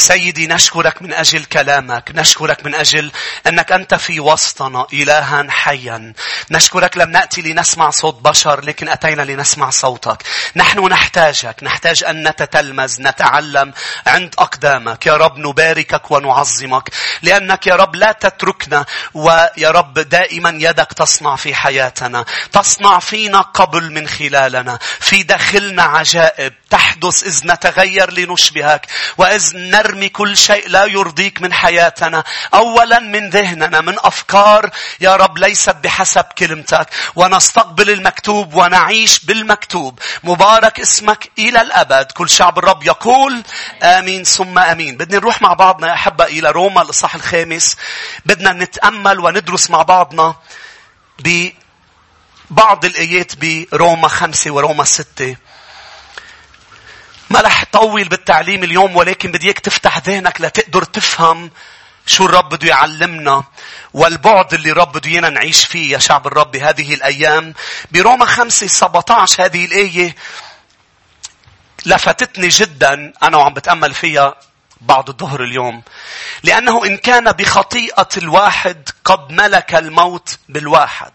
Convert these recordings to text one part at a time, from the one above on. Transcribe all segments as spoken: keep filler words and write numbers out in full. سيدي نشكرك من أجل كلامك، نشكرك من أجل أنك أنت في وسطنا إلها حيا. نشكرك لم نأتي لنسمع صوت بشر، لكن أتينا لنسمع صوتك. نحن نحتاجك، نحتاج أن نتتلمذ، نتعلم عند أقدامك. يا رب نباركك ونعظمك، لأنك يا رب لا تتركنا، ويا رب دائما يدك تصنع في حياتنا، تصنع فينا قبل من خلالنا، في داخلنا عجائب تحدث إذ نتغير لنشبهك، وإذ نرمي كل شيء لا يرضيك من حياتنا، أولا من ذهننا، من أفكار يا رب ليست بحسب كلمتك، ونستقبل المكتوب ونعيش بالمكتوب. مبارك اسمك إلى الأبد. كل شعب الرب يقول آمين ثم آمين. بدنا نروح مع بعضنا يا أحبة إلى روما الإصحاح الخامس. بدنا نتأمل وندرس مع بعضنا ببعض الآيات بروما خمسة وروما ستة. ما رح طول بالتعليم اليوم، ولكن بديك تفتح ذهنك لتقدر تفهم شو الرب بده يعلمنا والبعد اللي الرب بده ينا نعيش فيه يا شعب الرب هذه الأيام. بروما خمسة سبعة عشر هذه الآية لفتتني جدا أنا وعم بتأمل فيها بعد الظهر اليوم. لأنه إن كان بخطيئة الواحد قد ملك الموت بالواحد،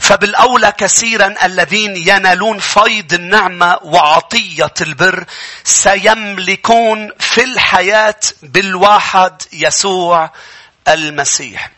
فبالأولى كثيرا الذين ينالون فيض النعمة وعطية البر سيملكون في الحياة بالواحد يسوع المسيح.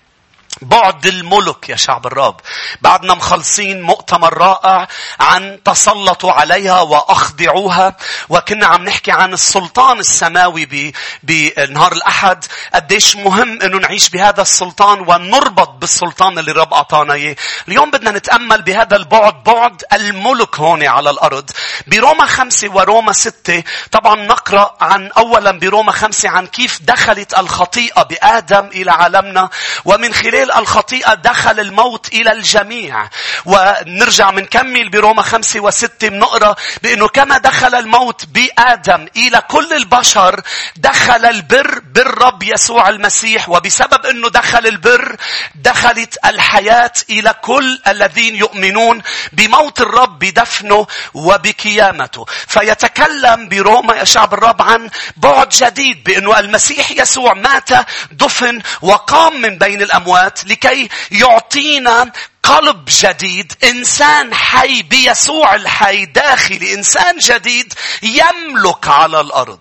بعد الملك يا شعب الرب. بعدنا مخلصين مؤتمر رائع عن تسلطوا عليها وأخضعوها، وكنا عم نحكي عن السلطان السماوي بنهار الأحد، قديش مهم أنه نعيش بهذا السلطان ونربط بالسلطان اللي الرب أعطانا إياه. اليوم بدنا نتأمل بهذا البعد، بعد الملك هون على الأرض بروما خمسة وروما ستة. طبعا نقرأ عن أولا بروما خمسة عن كيف دخلت الخطيئة بآدم إلى عالمنا، ومن خلال الخطيئة دخل الموت إلى الجميع. ونرجع منكمل بروما خمسة وستة بنقرأ بأنه كما دخل الموت بآدم إلى كل البشر، دخل البر بالرب يسوع المسيح، وبسبب أنه دخل البر دخلت الحياة إلى كل الذين يؤمنون بموت الرب بدفنه وبقيامته. فيتكلم بروما يا شعب الرب عن بعد جديد بأنه المسيح يسوع مات، دفن، وقام من بين الأموات لكي يعطينا قلب جديد، إنسان حي بيسوع الحي داخلي، إنسان جديد يملك على الأرض.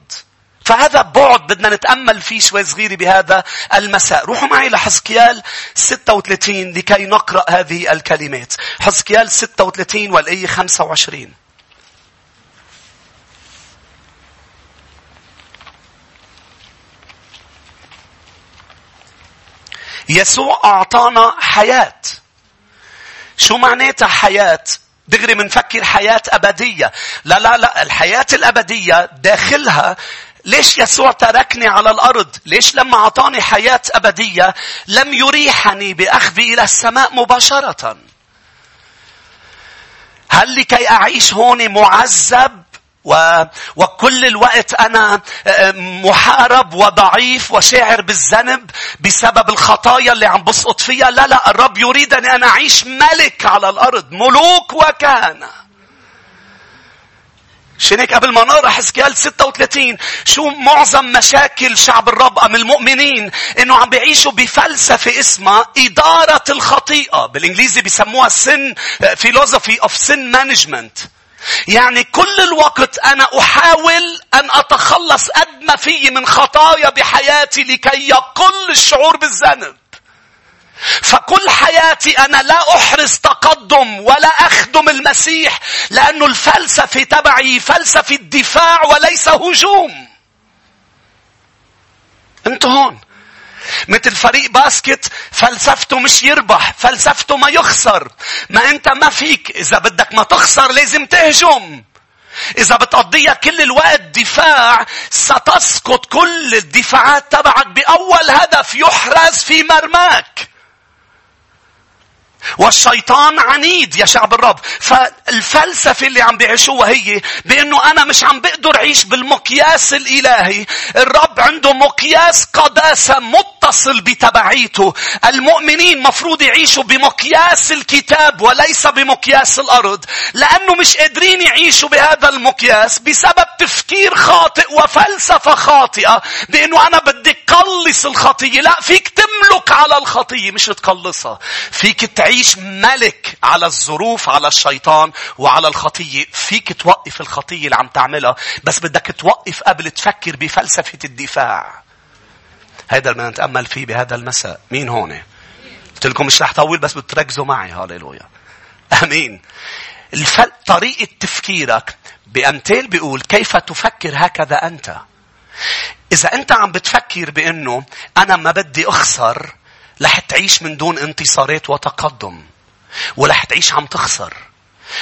فهذا بعد بدنا نتأمل فيه شوي صغيرة بهذا المساء. روحوا معي لحزقيال ستة وثلاثين لكي نقرأ هذه الكلمات. حزقيال ستة وثلاثين والآية خمسة وعشرين. يسوع أعطانا حياة. شو معناتها حياة؟ دغري منفكر حياة أبدية. لا لا لا، الحياة الأبدية داخلها ليش يسوع تركني على الأرض؟ ليش لما أعطاني حياة أبدية لم يريحني بأخذي إلى السماء مباشرة؟ هل لكي أعيش هون معذب؟ و... وكل الوقت أنا محارب وضعيف وشاعر بالذنب بسبب الخطايا اللي عم بسقط فيها. لا لا، الرب يريد أن أنا أعيش ملك على الأرض، ملوك وكهنة. شنك قبل ما نقرأ حزقيال ستة وثلاثين شو معظم مشاكل شعب الرب أم المؤمنين؟ إنه عم بيعيشوا بفلسفة اسمها إدارة الخطيئة، بالإنجليزي بيسموها sin philosophy of sin management. يعني كل الوقت أنا أحاول أن أتخلص قد ما في من خطايا بحياتي لكي يقل الشعور بالذنب. فكل حياتي أنا لا أحرص تقدم ولا أخدم المسيح، لأنه الفلسفة تبعي فلسفة الدفاع وليس هجوم. أنت هون مثل فريق باسكت، فلسفته مش يربح، فلسفته ما يخسر. ما انت ما فيك، اذا بدك ما تخسر لازم تهجم. اذا بتقضيها كل الوقت دفاع ستسقط كل الدفاعات تبعك بأول هدف يحرز في مرماك. والشيطان عنيد يا شعب الرب. فالفلسفة اللي عم بيعيشوها هي بأنه أنا مش عم بقدر أعيش بالمقياس الإلهي. الرب عنده مقياس قداسة متصل بتبعيته. المؤمنين مفروض يعيشوا بمقياس الكتاب وليس بمقياس الأرض، لأنه مش قادرين يعيشوا بهذا المقياس بسبب تفكير خاطئ وفلسفة خاطئة بأنه أنا بدي قلص الخطية. لا، فيك تملك على الخطية مش تقلصها، فيك تعيش ملك على الظروف، على الشيطان وعلى الخطية. فيك توقف الخطية اللي عم تعملها، بس بدك توقف قبل تفكر بفلسفة الدفاع. هذا اللي نتأمل فيه بهذا المساء. مين هون؟ قلت لكم مش رح طول، بس بتركزوا معي. هاليلويا، امين. الفل... طريقة تفكيرك بأمثال بيقول كيف تفكر هكذا أنت. إذا أنت عم بتفكر بأنه أنا ما بدي أخسر، لح تعيش من دون انتصارات وتقدم، ولح تعيش عم تخسر،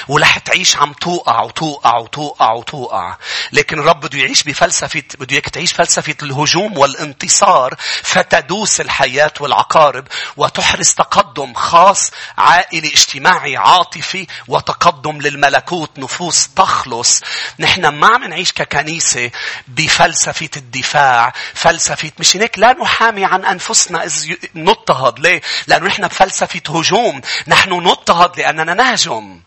ولح تعيش عم توقع وتوقع وتوقع وتوقع. لكن الرب بده يعيش بفلسفة، بده اياك تعيش فلسفة الهجوم والانتصار، فتدوس الحياة والعقارب وتحرز تقدم خاص، عائلي، اجتماعي، عاطفي، وتقدم للملكوت، نفوس تخلص. نحن ما عم نعيش ككنيسة بفلسفة الدفاع، فلسفة مش هيك، لا نحامي عن أنفسنا إذ نضطهد. ليه؟ لأنه نحن بفلسفة هجوم، نحن نضطهد لأننا نهجم.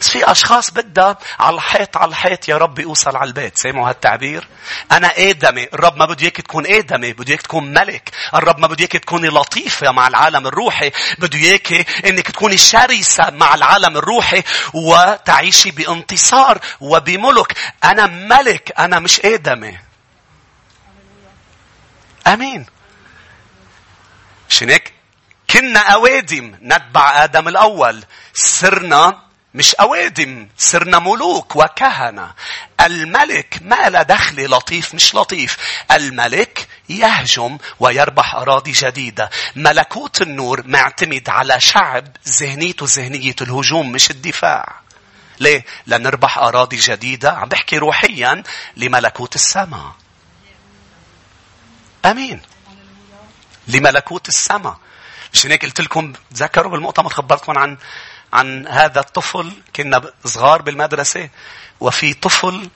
في أشخاص بدها على الحيط على الحيط يا رب يوصل على البيت. سمعوا هالتعبير؟ أنا آدمي. الرب ما بده إياك تكون آدمي، بده إياك تكون ملك. الرب ما بده إياك تكوني لطيفة مع العالم الروحي، بده إياك إنك تكوني شرسة مع العالم الروحي وتعيشي بانتصار وبملك. أنا ملك، أنا مش آدمي. أمين. شنك كنا أوادم نتبع آدم الأول، سرنا مش أوادم، صرنا ملوك وكهنة. الملك ما له دخل لطيف مش لطيف. الملك يهجم ويربح أراضي جديدة. ملكوت النور معتمد على شعب ذهنيته ذهنية الهجوم مش الدفاع. ليه؟ لنربح أراضي جديدة. عم بحكي روحيا لملكوت السماء. أمين. لملكوت السماء. مش هيك قلت لكم تذكروا بالمؤتمر خبرتكم عن عن هذا الطفل؟ كنا صغار بالمدرسة وفي طفل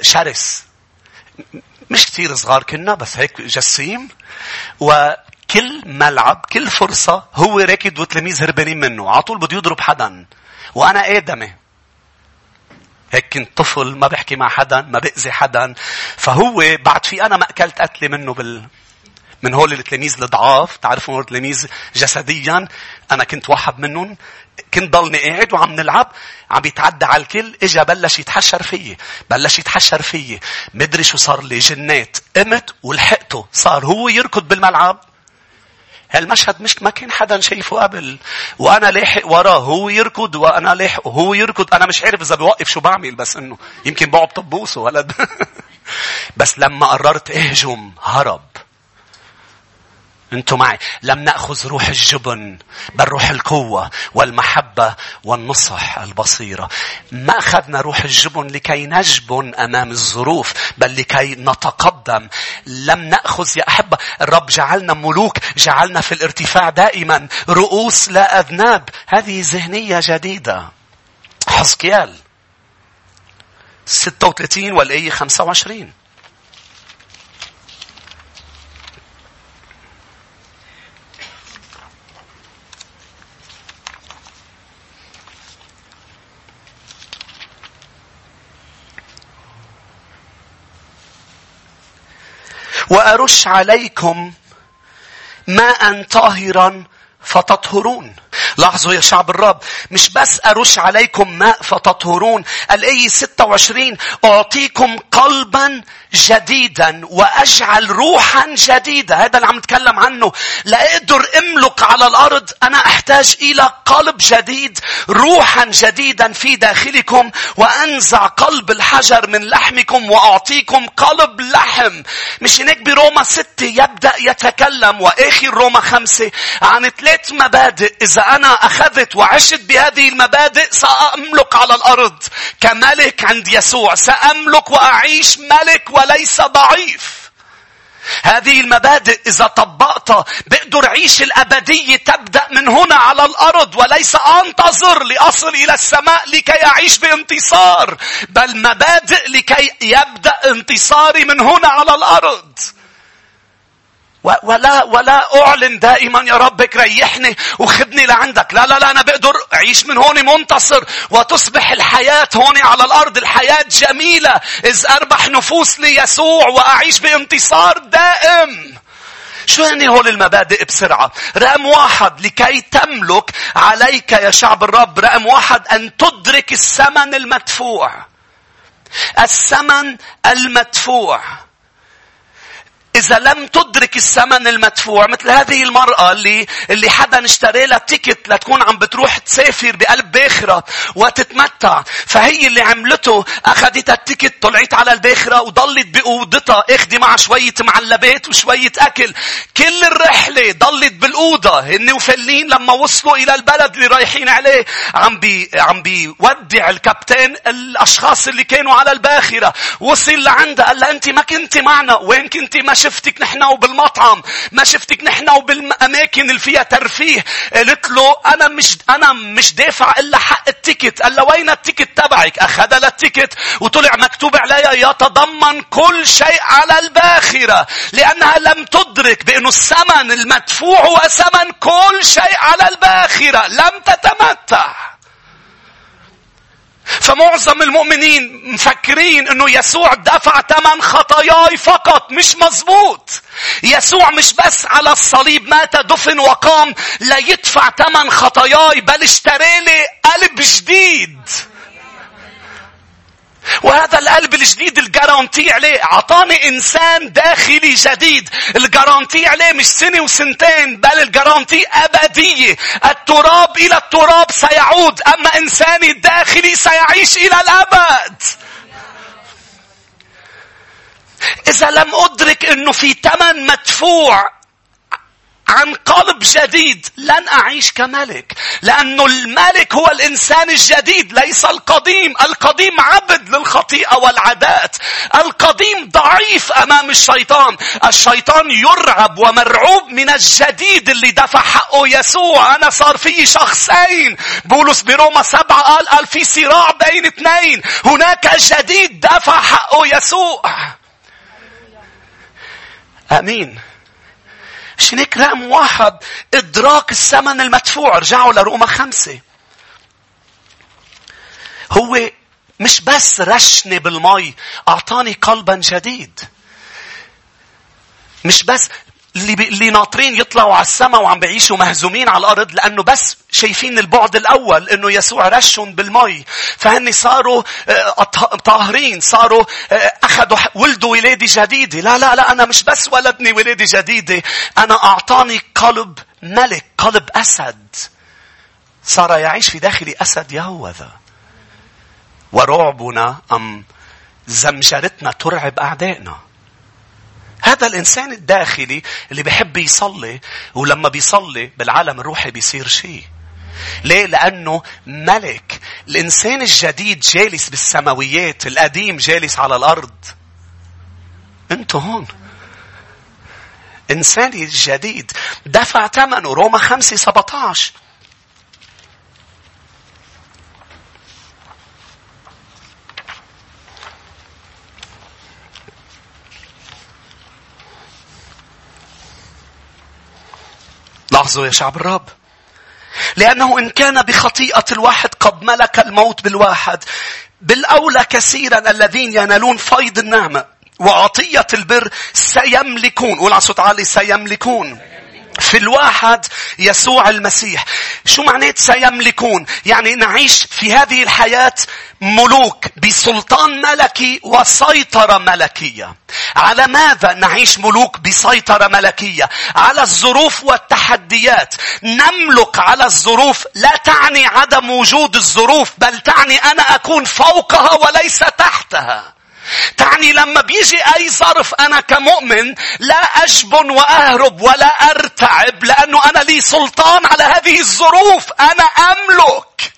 شرس، مش كثير صغار كنا بس هيك جسيم، وكل ملعب كل فرصة هو راكد وتلاميذ هربانين منه، على طول بده يضرب حدا. وأنا آدمي هيك كنت طفل، ما بحكي مع حدا، ما بأذي حدا. فهو بعد في أنا ما أكلت قتلي منه بال من هول التلاميذ الضعاف، تعرفون هول التلاميذ جسديا، أنا كنت واحد منهم. كنت ضلني قاعد وعم نلعب، عم يتعدى على الكل، إجا بلش يتحشر فيي، بلش يتحشر فيي، مدري شو صار لي، جنات. قمت ولحقته، صار هو يركض بالملعب. هالمشهد مش ما كان حدا شايفه قبل، وأنا لاحق وراه، هو يركض وأنا لاحقه، هو يركض. أنا مش عارف إذا بوقف شو بعمل، بس إنه يمكن بقعد طبوسه ولا بس لما قررت أهجم هرب. أنتوا معي؟ لم نأخذ روح الجبن بل روح القوة والمحبة والنصح البصيرة. ما أخذنا روح الجبن لكي نجبن أمام الظروف بل لكي نتقدم. لم نأخذ يا أحبة، الرب جعلنا ملوك، جعلنا في الارتفاع دائما، رؤوس لا أذناب. هذه ذهنية جديدة. حزقيال ستة وثلاثين والآية خمسة وعشرين. وأرش عليكم ماء طاهرا فتطهرون. لاحظوا يا شعب الرب، مش بس أرش عليكم ماء فتطهرون. الآية ستة وعشرين، أعطيكم قلبا جديدا وأجعل روحا جديدة. هذا اللي عم نتكلم عنه. لا أقدر أملك على الأرض، أنا أحتاج إلى قلب جديد، روحا جديدا في داخلكم، وأنزع قلب الحجر من لحمكم وأعطيكم قلب لحم. مش هناك بروما ستة يبدأ يتكلم وآخر روما خمسة عن ثلاث مبادئ. إذا أنا أخذت وعشت بهذه المبادئ سأملك على الأرض كملك عند يسوع، سأملك وأعيش ملك وليس ضعيف. هذه المبادئ إذا طبقتها بقدر عيش الأبدية. تبدأ من هنا على الأرض وليس أنتظر لأصل إلى السماء لكي أعيش بانتصار، بل مبادئ لكي يبدأ انتصاري من هنا على الأرض. ولا ولا أعلن دائما يا ربك ريحني وخدني لعندك، لا لا لا أنا بقدر أعيش من هون منتصر، وتصبح الحياة هون على الأرض الحياة جميلة إذ أربح نفوس ليسوع وأعيش بانتصار دائم. شو هني هول المبادئ بسرعة؟ رقم واحد، لكي تملك عليك يا شعب الرب، رقم واحد أن تدرك الثمن المدفوع. الثمن المدفوع. إذا لم تدرك الثمن المدفوع، مثل هذه المرأة اللي اللي حدا اشتري لها تيكت لتكون عم بتروح تسافر بقلب باخرة وتتمتع، فهي اللي عملته أخذت التيكت طلعت على الباخرة وضلت بأوضتها، اخدي معها شوية معلبات وشوية أكل، كل الرحلة ضلت بالأوضة. هن وفلين لما وصلوا إلى البلد اللي رايحين عليه عم بي عم بيودع الكابتن الأشخاص اللي كانوا على الباخرة. وصل لعندها قال لها أنت ما كنت معنا، وين كنت؟ ما شفتك نحن وبالمطعم، ما شفتك نحن وبالأماكن اللي فيها ترفيه. قلت له أنا مش أنا مش دافع إلا حق التيكت. قال له وين التيكت تبعك؟ أخذ له التيكت وطلع مكتوب عليها يتضمن كل شيء على الباخرة، لأنها لم تدرك بأنه الثمن المدفوع هو ثمن كل شيء على الباخرة، لم تتمتع. فمعظم المؤمنين مفكرين أنه يسوع دفع ثمن خطاياي فقط. مش مزبوط. يسوع مش بس على الصليب مات دفن وقام لا يدفع ثمن خطاياي، بل اشتري لي قلب جديد. وهذا القلب الجديد الجارانتي عليه، عطاني إنسان داخلي جديد. الجارانتي عليه مش سنة وسنتين، بل الجارانتي أبدية. التراب إلى التراب سيعود، أما إنساني الداخلي سيعيش إلى الأبد. إذا لم أدرك أنه في ثمن مدفوع عن قلب جديد، لن أعيش كملك، لأنه الملك هو الإنسان الجديد ليس القديم. القديم عبد للخطيئة والعادات، القديم ضعيف أمام الشيطان. الشيطان يرعب ومرعوب من الجديد اللي دفع حقه يسوع. أنا صار فيه شخصين، بولس بروما سبعة قال قال في صراع بين اثنين، هناك جديد دفع حقه يسوع. آمين. شنك رقم واحد إدراك الثمن المدفوع. رجعوا لرقم خمسة. هو مش بس رشني بالماء، أعطاني قلبا جديد. مش بس اللي, اللي ناطرين يطلعوا على السماء وعم بعيشوا مهزومين على الأرض لأنه بس شايفين البعد الأول أنه يسوع رشهم بالماء، فهني صاروا طاهرين، صاروا أخذوا ولدوا ولادة جديدة. لا لا لا أنا مش بس ولدني ولادة جديدة، أنا أعطاني قلب ملك، قلب أسد. صار يعيش في داخلي أسد يهوذا، ورعبنا أم زمجرتنا ترعب أعدائنا. هذا الإنسان الداخلي اللي بيحب يصلي، ولما بيصلي بالعالم الروحي بيصير شيء. ليه؟ لأنه ملك. الإنسان الجديد جالس بالسماويات، القديم جالس على الأرض. أنتوا هون. إنسان الجديد دفع ثمنه. روما خمسة سبعتاعش. لاحظوا يا شعب الرب. لأنه إن كان بخطيئة الواحد قد ملك الموت بالواحد، بالأولى كثيرا الذين ينالون فيض النعمة وعطية البر سيملكون. قول على صوت عالي سيملكون. في الواحد يسوع المسيح. شو معنات سيملكون؟ يعني نعيش في هذه الحياة ملوك بسلطان ملكي وسيطرة ملكية. على ماذا نعيش ملوك بسيطرة ملكية؟ على الظروف والتحديات. نملك على الظروف لا تعني عدم وجود الظروف، بل تعني أنا أكون فوقها وليس تحتها. تعني لما بيجي أي ظرف أنا كمؤمن لا أجبن وأهرب ولا أرتعب، لأنه أنا لي سلطان على هذه الظروف. أنا أملك.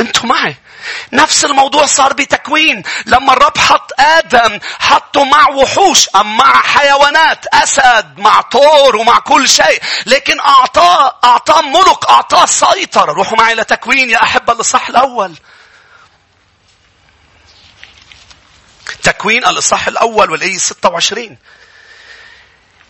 أنتوا معي. نفس الموضوع صار بتكوين. لما الرب حط آدم حطه مع وحوش أم مع حيوانات، أسد مع طور ومع كل شيء، لكن أعطاه أعطاه ملك، أعطاه سيطرة. روحوا معي لتكوين يا أحبة الإصحاح الأول. تكوين الإصحاح الأول والآية ستة وعشرين.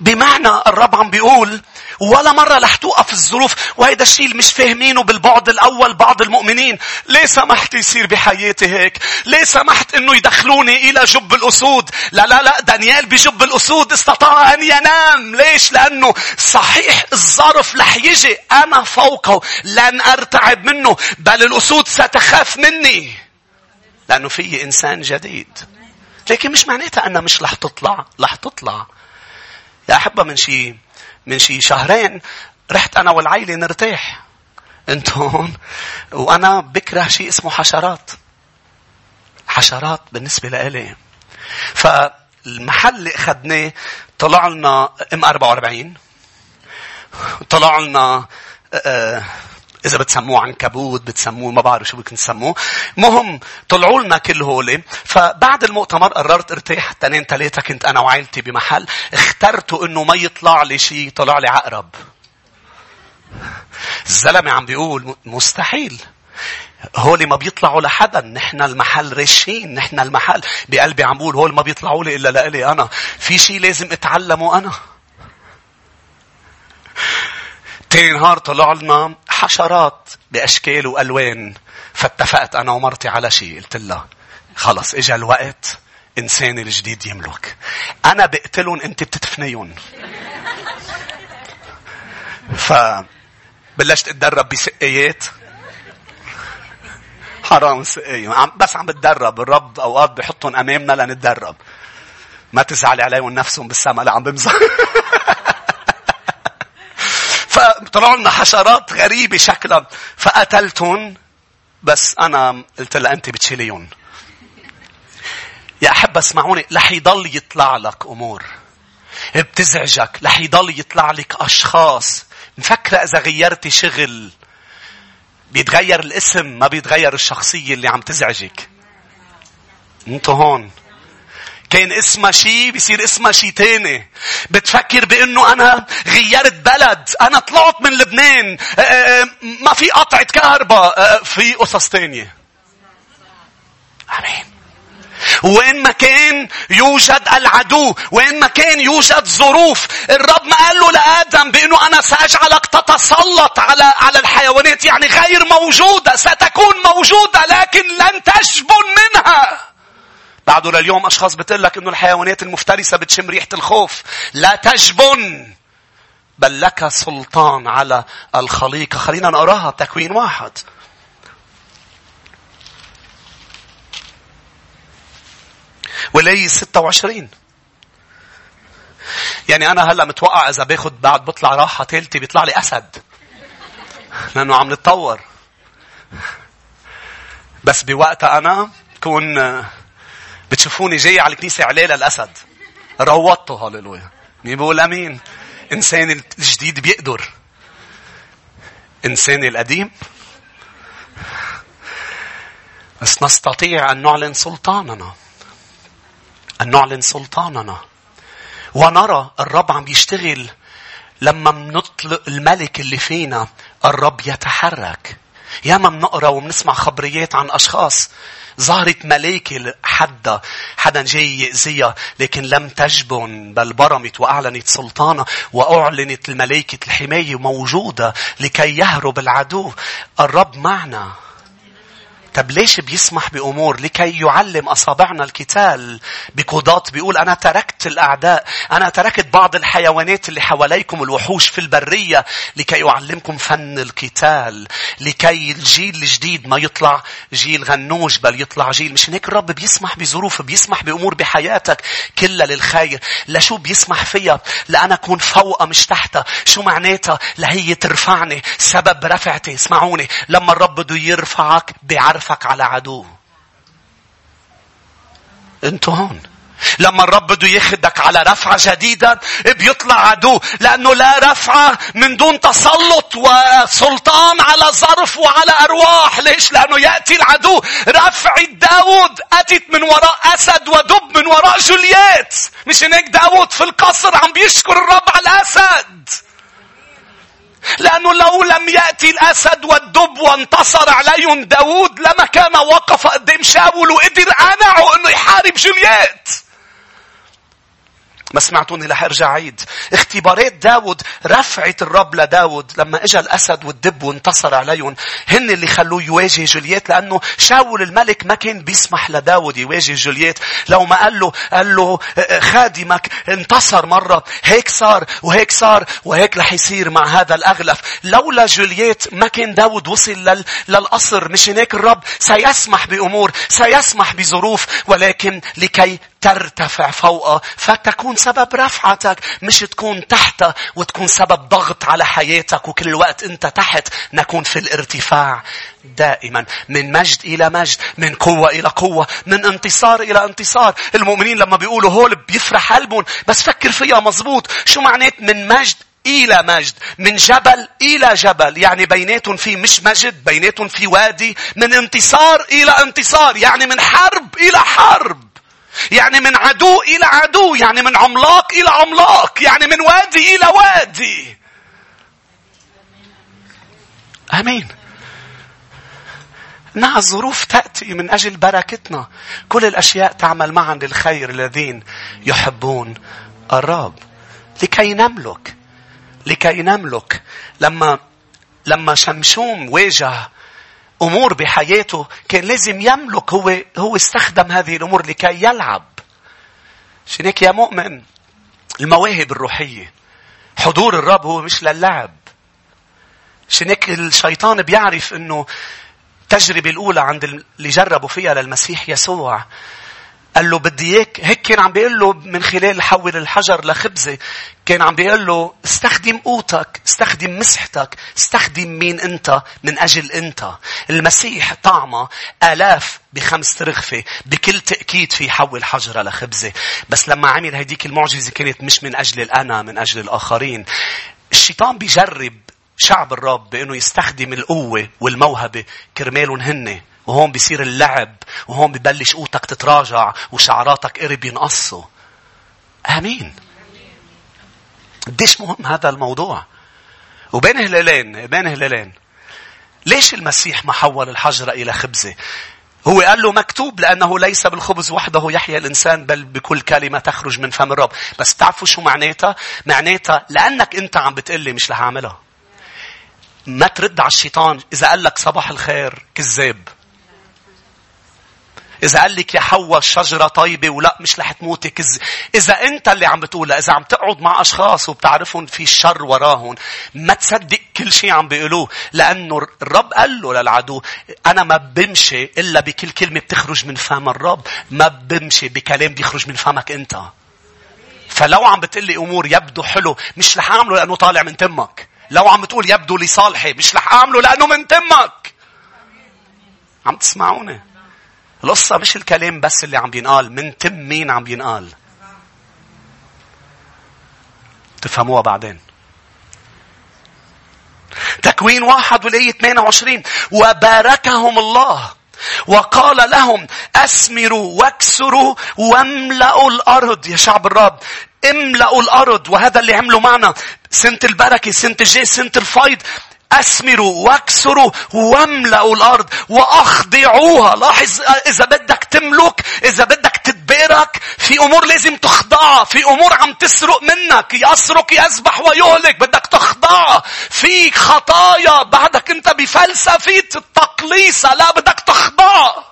بمعنى الرب عم بيقول ولا مرة رح توقف الظروف. وهيدا الشيء مش فاهمينه بالبعد الأول بعض المؤمنين. ليه سمحت يصير بحياتي هيك؟ ليه سمحت إنه يدخلوني إلى جب الأسود؟ لا لا لا، دانيال بجب الأسود استطاع أن ينام. ليش؟ لأنه صحيح الظرف لح يجي، أنا فوقه، لن أرتعب منه، بل الأسود ستخاف مني لأنه فيه إنسان جديد. لكن مش معناتها أنها مش لح تطلع. لح تطلع يا أحبة. من شي من شي شهرين رحت أنا والعائلة نرتاح. أنتم وأنا بكره شيء اسمه حشرات. حشرات بالنسبة لإلي. فالمحل اللي أخذناه طلع لنا إم أربعة وأربعين، طلع لنا آه إذا بتسموه عنكبوت، بتسموه ما بعرف شو بكن تسموه. مهم طلعوا لنا كل هولي. فبعد المؤتمر قررت ارتاح. تنين تلاتة كنت أنا وعائلتي بمحل. اخترتوا إنه ما يطلع لي شيء. طلع لي عقرب. الزلمة عم بيقول مستحيل. هولي ما بيطلعوا لحدا. نحن المحل رشين. نحن المحل. بقلبي عم بقول هول ما بيطلعوا لي إلا لألي أنا. في شيء لازم اتعلمه أنا. تاني نهار طلع لنا حشرات بأشكال وألوان. فاتفقت أنا ومرتي على شيء. قلت لها خلص إجا الوقت إنسان الجديد يملك. أنا بقتلهم، أنت بتتفنيهم. فبلشت أتدرب بسقيات. حرام سقية. بس عم بتدرب. الرب أوقات بحطهم أمامنا لنتدرب. ما تزعلي عليهم نفسهم بالسما. لا عم بمزح. طلعوا لنا حشرات غريبة شكلها. فقتلتهم. بس أنا قلت لها أنت بتشيليهم. يا أحب اسمعوني. لح يضل يطلع لك أمور بتزعجك. لح يضل يطلع لك أشخاص. مفكرة إذا غيرتي شغل بيتغير الاسم، ما بيتغير الشخصية اللي عم تزعجك. انتو هون كان اسمه شيء بيصير اسمه شيء تاني. بتفكر بأنه أنا غيرت بلد، أنا طلعت من لبنان، ما في قطعة كهرباء، في قصص تانية. آمين. وإن ما كان يوجد العدو، وإن ما كان يوجد ظروف، الرب ما قال له لآدم بأنه أنا سأجعلك تتسلط على على الحيوانات، يعني غير موجودة، ستكون موجودة لكن لن تشبن منها. بعده لليوم أشخاص بتقلك إنه الحيوانات المفترسة بتشم ريحة الخوف. لا تجبن، بل لك سلطان على الخليقة. خلينا نقراها. تكوين واحد. والآية ستة وعشرين. يعني أنا هلأ متوقع إذا باخد بعد بطلع راحة تالتي بيطلع لي أسد. لأنه عم نتطور. بس بوقتها أنا كون... بتشوفوني جاي على الكنيسة علالة الأسد. روضته. هاللويا. مين بقول أمين؟ إنسان الجديد بيقدر. إنسان القديم. بس نستطيع أن نعلن سلطاننا. أن نعلن سلطاننا. ونرى الرب عم يشتغل. لما منطلق الملك اللي فينا الرب يتحرك. ياما منقرأ ومنسمع خبريات عن أشخاص ظهرت ملايكة حدا حدا جاي يأذيها، لكن لم تجبن بل برمت وأعلنت سلطانها، وأعلنت الملايكة الحماية موجودة لكي يهرب العدو. الرب معنا. طب ليش بيسمح بأمور؟ لكي يعلم أصابعنا القتال بقضات. بيقول أنا تركت الأعداء، أنا تركت بعض الحيوانات اللي حواليكم الوحوش في البرية لكي يعلمكم فن القتال، لكي الجيل الجديد ما يطلع جيل غنوش بل يطلع جيل. مش هيك الرب بيسمح بظروف، بيسمح بأمور بحياتك كلها للخير. لشو بيسمح فيها؟ لأنا أكون فوقها مش تحتها. شو معناتها؟ لهي ترفعني. سبب رفعتي. اسمعوني، لما الرب بده يرفعك بعرف على عدو. انتو هون لما الرب بده ياخدك على رفعة جديدة بيطلع عدو، لأنه لا رفعة من دون تسلط وسلطان على ظرف وعلى أرواح. ليش؟ لأنه يأتي العدو. رفعة داود أتت من وراء أسد ودب من وراء جوليات. مش هناك داود في القصر عم بيشكر الرب على الأسد، لأنه لو لم يأتي الأسد والدب وانتصر عليهم داود لما كان وقف قدام شاول وقدر أنعه أنه يحارب جوليات. ما سمعتوني لح أرجع عيد اختبارات داود، رفعة الرب لداود لما اجى الأسد والدب وانتصر عليهم هن اللي خلوه يواجه جوليات، لأنه شاول الملك ما كان بيسمح لداود يواجه جوليات. لو ما قال له قال له خادمك انتصر مرة، هيك صار وهيك صار وهيك رح يصير مع هذا الأغلف. لولا جوليات ما كان داود وصل لل... للقصر. مش هناك الرب سيسمح بأمور، سيسمح بظروف، ولكن لكي ترتفع فوقها، فتكون سبب رفعتك، مش تكون تحتها وتكون سبب ضغط على حياتك وكل الوقت انت تحت. نكون في الارتفاع دائما، من مجد إلى مجد، من قوة إلى قوة، من انتصار إلى انتصار. المؤمنين لما بيقولوا هول بيفرح قلبهم. بس فكر فيها مظبوط، شو معنات من مجد إلى مجد، من جبل إلى جبل؟ يعني بيناتهم في مش مجد، بيناتهم في وادي. من انتصار إلى انتصار، يعني من حرب إلى حرب، يعني من عدو إلى عدو، يعني من عملاق إلى عملاق، يعني من وادي إلى وادي. آمين. نعم، الظروف تأتي من أجل بركتنا. كل الأشياء تعمل معا للخير الذين يحبون الرب، لكي نملك، لكي نملك. لما لما شمشون واجه أمور بحياته كان لازم يملك. هو هو استخدم هذه الأمور لكي يلعب. شنك يا مؤمن، المواهب الروحية، حضور الرب هو مش للعب. شنك الشيطان بيعرف إنه تجربة الأولى عند اللي جربوا فيها للمسيح يسوع، قال له بدي إياك هيك، كان عم بيقول له من خلال حول الحجر لخبزة، كان عم بيقول له استخدم قوتك، استخدم مسحتك، استخدم مين أنت من أجل أنت. المسيح طعمه آلاف بخمس رغفة بكل تأكيد في حول حجرة لخبزة. بس لما عمل هيديك المعجزة كانت مش من أجل الأنا، من أجل الآخرين. الشيطان بيجرب شعب الرب بأنه يستخدم القوة والموهبة كرمالهم هن، وهون بيصير اللعب، وهون ببلش قوتك تتراجع وشعراتك قرب ينقصوا. آمين. قديش مهم هذا الموضوع. وبين هلالين، بين هلالين، ليش المسيح ما حول الحجرة إلى خبزة؟ هو قال له مكتوب لأنه ليس بالخبز وحده يحيى الإنسان بل بكل كلمة تخرج من فم الرب. بس تعرفوا شو معناتها؟ معناتها لأنك أنت عم بتقلي مش لها عملها. ما ترد على الشيطان إذا قال لك صباح الخير كذاب. إذا قال لك يا حوا الشجرة طيبة ولا مش رح تموتي كذب. إذا أنت اللي عم بتقولها، إذا عم تقعد مع أشخاص وبتعرفهم في الشر وراهم، ما تصدق كل شيء عم بيقولوه. لأنه الرب قال له للعدو أنا ما بمشي إلا بكل كلمة بتخرج من فم الرب، ما بمشي بكلام بيخرج من فمك أنت. فلو عم بتقلي أمور يبدو حلو مش رح أعمله لأنه طالع من تمك. لو عم بتقول يبدو لي صالحي مش رح أعمله لأنه من تمك. عم تسمعوني؟ القصة مش الكلام بس اللي عم بينقال، من تم مين عم بينقال. تفهموها بعدين. تكوين واحد والآية اثنين وعشرين، وباركهم الله وقال لهم أثمروا واكسروا واملأوا الأرض. يا شعب الرب املأوا الأرض، وهذا اللي عملوا معنا سنة البركة، سنة الجي، سنة الفيض. أثمروا واكسروا واملأوا الأرض وأخضعوها. لاحظ، إذا بدك تملك، إذا بدك تتبارك، في أمور لازم تخضعها. في أمور عم تسرق منك، يسرق يذبح ويهلك، بدك تخضعها. في خطايا بعدك أنت بفلسفة التقليصة، لا، بدك تخضعها،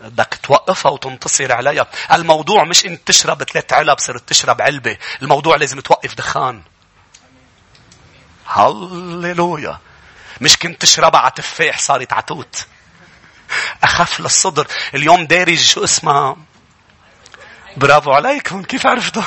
بدك توقفها وتنتصر عليها. الموضوع مش إن تشرب ثلاث علب صرت تشرب علبة. الموضوع لازم توقف دخان. هللويا. مش كنت تشربها على تفاح صارت عتوت. أخف للصدر. اليوم دارج شو اسمها؟ برافو عليكم، كيف عرفتوا؟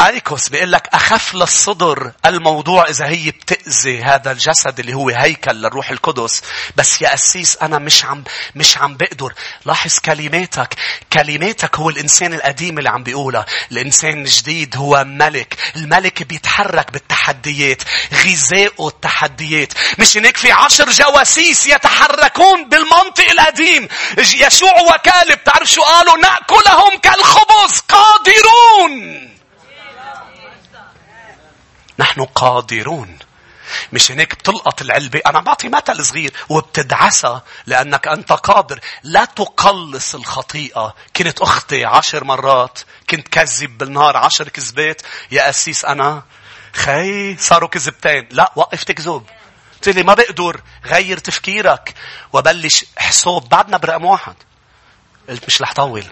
أيكوس بيقول لك أخف للصدر الموضوع إذا هي بتأذي هذا الجسد اللي هو هيكل للروح القدس. بس يا أسيس أنا مش عم مش عم بقدر. لاحظ كلماتك. كلماتك هو الإنسان القديم اللي عم بيقولها. الإنسان الجديد هو ملك. الملك بيتحرك بالتحديات. غذاؤه التحديات. مش هناك في عشر جواسيس يتحركون بالمنطق القديم. يسوع وكالب تعرف شو قالوا؟ نأكلهم كالخبز قادرون. نحن قادرون. مش هناك بتلقط العلبة. أنا بعطي مثل صغير وبتدعسها لأنك أنت قادر. لا تقلص الخطيئة. كنت أختي عشر مرات. كنت كذب بالنهار عشر كذبات. يا أسيس أنا خي صاروا كذبتين. لا وقف تكذب. تقولي ما بقدر. غير تفكيرك وبلش حساب بعدنا برقم واحد. قلت مش رح طول.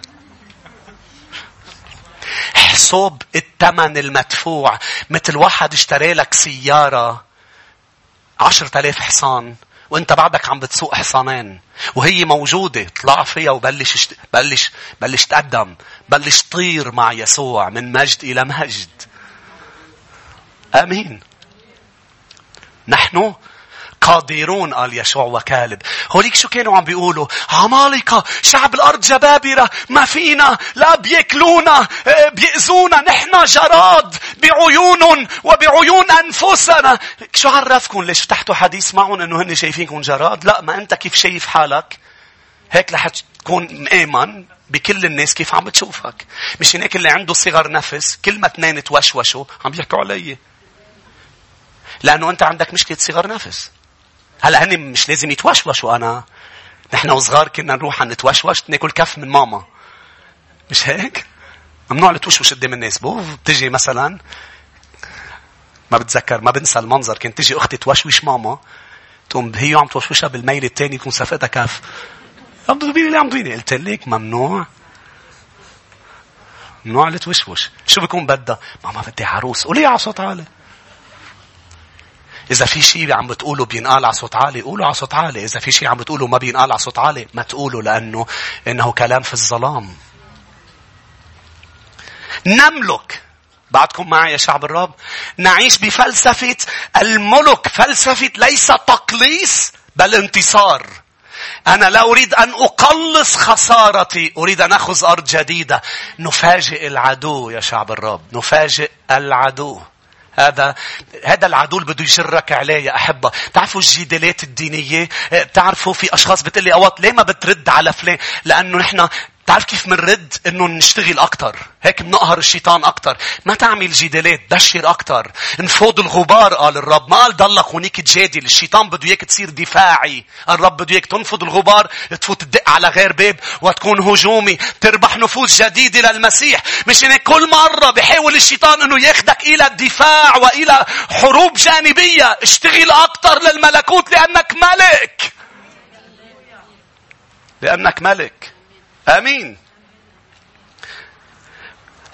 حساب الثمن المدفوع. مثل واحد اشتري لك سيارة عشرة آلاف حصان وانت بعدك عم بتسوق حصانين وهي موجودة. طلع فيها وبلش اشت... بلش بلش تقدم. بلش طير مع يسوع من مجد إلى مجد. آمين. نحن قادرون قال يشوع وكالب. هوليك شو كانوا عم بيقولوا؟ عمالقة شعب الأرض جبابرة. ما فينا. لا بيأكلونا. بيأذونا. نحن جراد بعيون وبعيون أنفسنا. شو عرفكم؟ ليش فتحتوا حديث معهم أنه هن شايفينكم جراد؟ لا ما أنت كيف شايف حالك هيك لح تكون مآمن بكل الناس كيف عم بتشوفك. مش هناك اللي عنده صغر نفس كل ما اثنين توشوشوا عم يحكوا علي لأنه أنت عندك مشكلة صغر نفس. هلا هني مش لازم يتوشوش. وأنا نحن وصغار كنا نروح نتوشوش ناكل كف من ماما. مش هيك؟ ممنوع لتوشوش قدام الناس. بوف بتجي مثلا ما بتذكر ما بنسى المنظر. كانت تجي أختي توشوش ماما تقوم هي عم توشوشها بالميل التاني تكون سافتها كف. عم تقولي لي عم تقولي قلت لك ممنوع. ممنوع لتوشوش. شو بيكون بدها؟ ماما بدي عروس. قولي على صوت عالي. إذا في شيء عم بتقوله بينقال على صوت عالي قوله على صوت عالي. إذا في شيء عم بتقوله ما بينقال على صوت عالي ما تقوله لأنه إنه كلام في الظلام. نملك. بعدكم معي يا شعب الرب. نعيش بفلسفة الملك. فلسفة ليس تقليص بل انتصار. أنا لا أريد أن أقلص خسارتي. أريد أن أخذ أرض جديدة. نفاجئ العدو يا شعب الرب. نفاجئ العدو. هذا هذا العدو بده يجرك عليه يا أحبة. تعرفوا الجدالات الدينية. تعرفوا في أشخاص بتقلي أوقات ليه ما بترد على فلان؟ لأنه نحن تعرف كيف منرد إنه نشتغل أكتر. هيك منقهر الشيطان أكتر. ما تعمل جدالات. دشر أكتر. نفوض الغبار قال الرب. ما قال ضلك هونيك تجادل. الشيطان بده إياك تصير دفاعي. الرب بده إياك تنفض الغبار. تفوت تدق على غير باب وتكون هجومي. تربح نفوس جديدة للمسيح. مش إنك كل مرة بيحاول الشيطان إنه ياخدك إلى الدفاع وإلى حروب جانبية. اشتغل أكتر للملكوت لأنك ملك. لأنك ملك. آمين.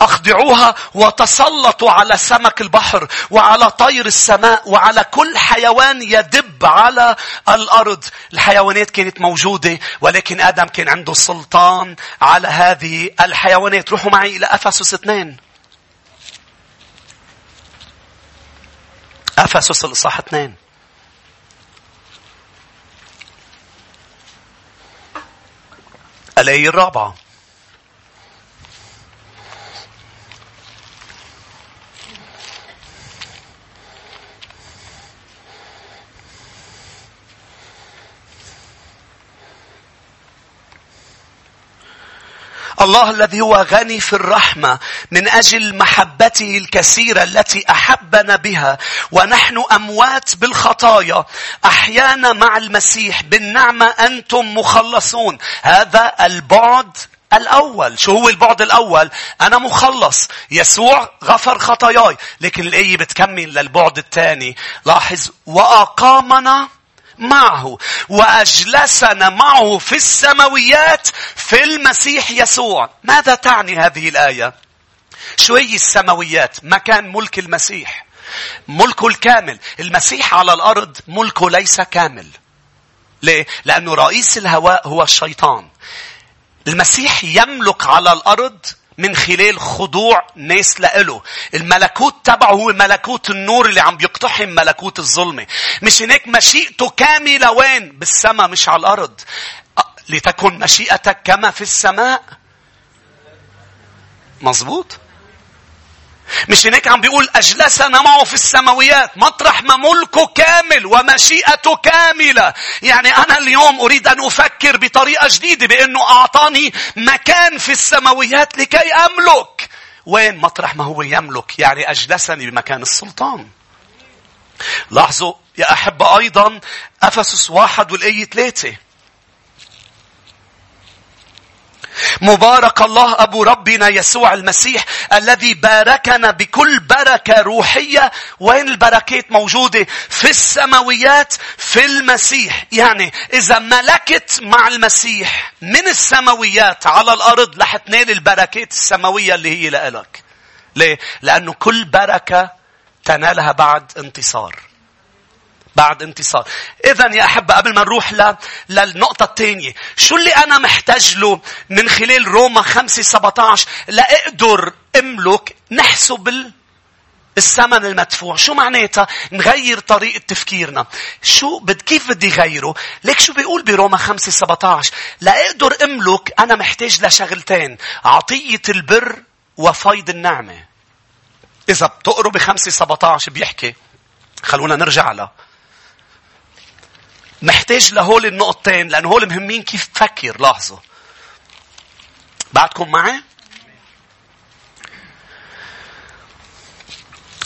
أخضعوها وتسلطوا على سمك البحر وعلى طير السماء وعلى كل حيوان يدب على الأرض. الحيوانات كانت موجودة ولكن آدم كان عنده السلطان على هذه الحيوانات. روحوا معي إلى أفسس اثنين. أفسس الإصحاح اثنين. الآية الرابعة. الله الذي هو غني في الرحمة من أجل محبته الكثيرة التي أحبنا بها ونحن أموات بالخطايا أحيانا مع المسيح بالنعمة أنتم مخلصون. هذا البعد الأول. شو هو البعد الأول؟ أنا مخلص. يسوع غفر خطاياي. لكن الآية بتكمل للبعد الثاني. لاحظ وأقامنا معه وأجلسنا معه في السماويات في المسيح يسوع. ماذا تعني هذه الآية؟ شو هي السماويات؟ مكان ملك المسيح. ملكه الكامل. المسيح على الأرض ملكه ليس كامل. ليه؟ لأنه رئيس الهواء هو الشيطان. المسيح يملك على الأرض من خلال خضوع ناس لإله. الملكوت تبعه هو ملكوت النور اللي عم بيقتحم ملكوت الظلمة. مش هناك مشيئته كاملة وين؟ بالسماء مش على الأرض. لتكن مشيئتك كما في السماء. مظبوط؟ مش هناك عم بيقول أجلسنا معه في السماويات مطرح ما ملكه كامل ومشيئته كاملة. يعني أنا اليوم أريد أن أفكر بطريقة جديدة بأنه أعطاني مكان في السماويات لكي أملك. وين؟ مطرح ما هو يملك. يعني أجلسني بمكان السلطان. لاحظوا يا أحبة أيضا أفسس واحد والآية ثلاثة. مبارك الله أبو ربنا يسوع المسيح الذي باركنا بكل بركة روحية. وين البركات موجودة؟ في السماويات في المسيح. يعني إذا ملكت مع المسيح من السماويات على الأرض رح تنال البركات السماوية اللي هي لإلك. ليه؟ لأنه كل بركة تنالها بعد انتصار. بعد انتصار. إذن يا أحبة قبل ما نروح ل... للنقطة الثانية. شو اللي أنا محتاج له من خلال روما خمسة سبعة عشر لأقدر أملك؟ نحسب الثمن المدفوع. شو معناتها؟ نغير طريقة تفكيرنا. شو بد... كيف بدي غيره؟ لك شو بيقول بروما خمسة سبعة عشر؟ لأقدر أملك أنا محتاج لشغلتين. عطية البر وفيض النعمة. إذا بتقروا بخمسة سبعة عشر بيحكي. خلونا نرجع له. محتاج لهول النقطتين لأن هول مهمين كيف تفكر. لاحظوا. بعدكم معي؟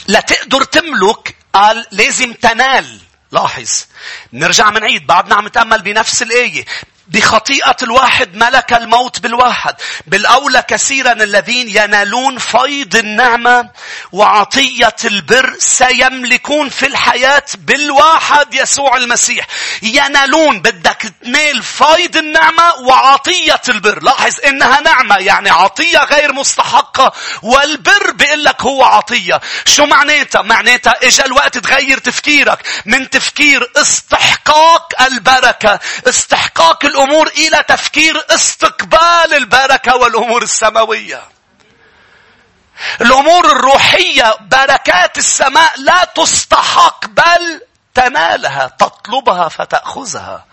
لتقدر تملك قال لازم تنال. لاحظ. نرجع من عيد. بعدنا عم نتأمل بنفس الآية. بخطيئة الواحد ملك الموت بالواحد. بالأولى كثيرا الذين ينالون فيض النعمة وعطية البر سيملكون في الحياة بالواحد يسوع المسيح. ينالون. بدك تنال فيض النعمة وعطية البر. لاحظ إنها نعمة يعني عطية غير مستحقة. والبر بيقلك هو عطية. شو معناتها؟ معناتها إجا الوقت تغير تفكيرك من تفكير استحقاق البركة استحقاق الأمور إلى تفكير استقبال البركة والأمور السماوية. الأمور الروحية بركات السماء لا تستحق بل تنالها تطلبها فتأخذها.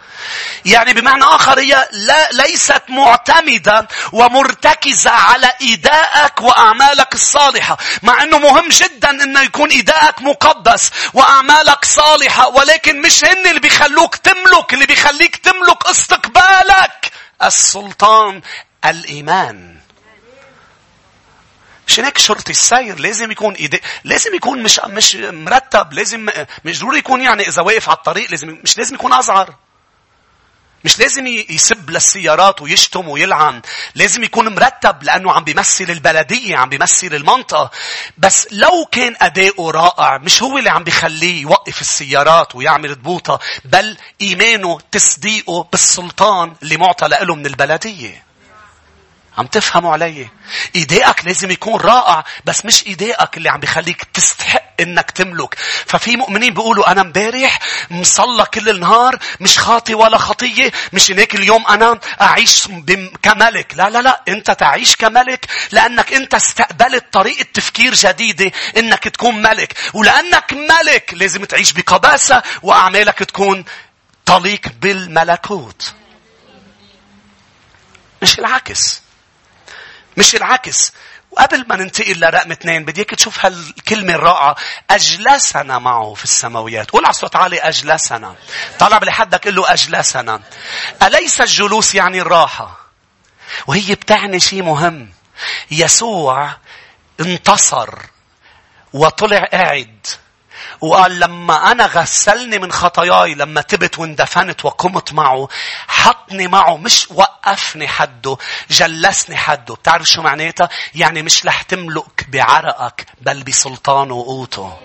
يعني بمعنى آخر هي لا ليست معتمدة ومرتكزة على إيدائك وأعمالك الصالحة. مع أنه مهم جدا أنه يكون إيدائك مقدس وأعمالك صالحة. ولكن مش هن اللي بيخلوك تملك. اللي بيخليك تملك استقبالك السلطان الإيمان. مش هناك شرطي السير لازم يكون إيدي. لازم يكون مش, مش مرتب. لازم مش ضروري يكون يعني إذا واقف على الطريق لازم مش لازم يكون أزعر. مش لازم يسب للسيارات ويشتم ويلعن. لازم يكون مرتب لأنه عم بيمثل البلدية عم بيمثل المنطقة. بس لو كان أداؤه رائع مش هو اللي عم بيخليه يوقف السيارات ويعمل ضبوطة بل إيمانه تصديقه بالسلطان اللي معطى له من البلدية. عم تفهموا علي؟ إيدائك لازم يكون رائع بس مش إيدائك اللي عم بيخليك تستحق إنك تملك. ففي مؤمنين بيقولوا أنا مبارح مصلى كل النهار مش خاطي ولا خطية. مش هناك اليوم أنا أعيش كملك. لا لا لا. أنت تعيش كملك لأنك أنت استقبلت طريقة تفكير جديدة إنك تكون ملك. ولأنك ملك لازم تعيش بقباسة وأعمالك تكون طليق بالملكوت. مش العكس. مش العكس. وقبل ما ننتقل لرقم اثنين بديك تشوف هالكلمة الرائعة. أجلسنا معه في السماويات. قول على صوت عالي أجلسنا. طلع لحدك قل له أجلسنا. أليس الجلوس يعني الراحة؟ وهي بتعني شيء مهم. يسوع انتصر وطلع قاعد. وقال لما أنا غسلني من خطاياي لما تبت واندفنت وقمت معه حطني معه. مش وقفني حده جلسني حده. بتعرف شو معناتها؟ يعني مش لح تملك بعرقك بل بسلطانه وقوته.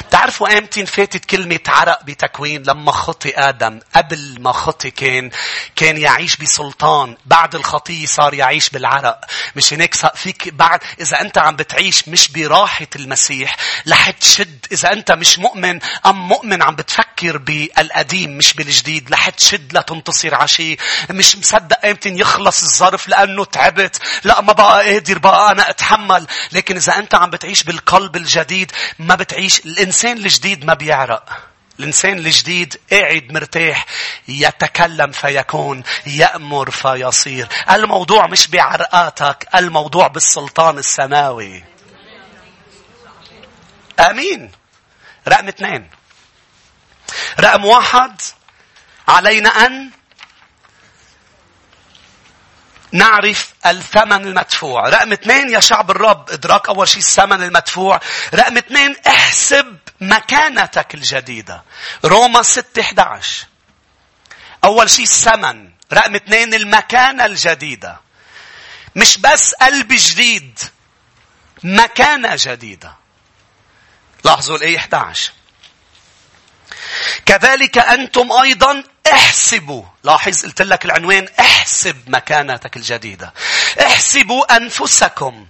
بتعرفوا امتين فاتت كلمة عرق بتكوين؟ لما خطي آدم. قبل ما خطي كان كان يعيش بسلطان. بعد الخطية صار يعيش بالعرق. مش هناك فيك بعد. إذا أنت عم بتعيش مش براحة المسيح رح تشد. إذا أنت مش مؤمن أم مؤمن عم بتفكر بالقديم مش بالجديد رح تشد لتنتصر على شيء. مش مصدق امتين يخلص الظرف لأنه تعبت. لا ما بقى قادر بقى أنا أتحمل. لكن إذا أنت عم بتعيش بالقلب الجديد ما بتعيش. الإنسان الجديد ما بيعرق. الإنسان الجديد قاعد مرتاح. يتكلم فيكون، يأمر فيصير. الموضوع مش بعرقاتك، الموضوع بالسلطان السماوي. آمين. رقم اثنين. رقم واحد، علينا أن نعرف الثمن المدفوع. رقم اثنين يا شعب الرب، إدراك أول شيء الثمن المدفوع. رقم اثنين، احسب مكانتك الجديدة. روما ستة إحدى عشر. أول شيء الثمن. رقم اثنين المكانة الجديدة. مش بس قلب جديد، مكانة جديدة. لاحظوا الآية إحدى عشر. كذلك أنتم أيضاً احسبوا. لاحظ قلت لك العنوان، احسب مكانتك الجديدة. احسبوا أنفسكم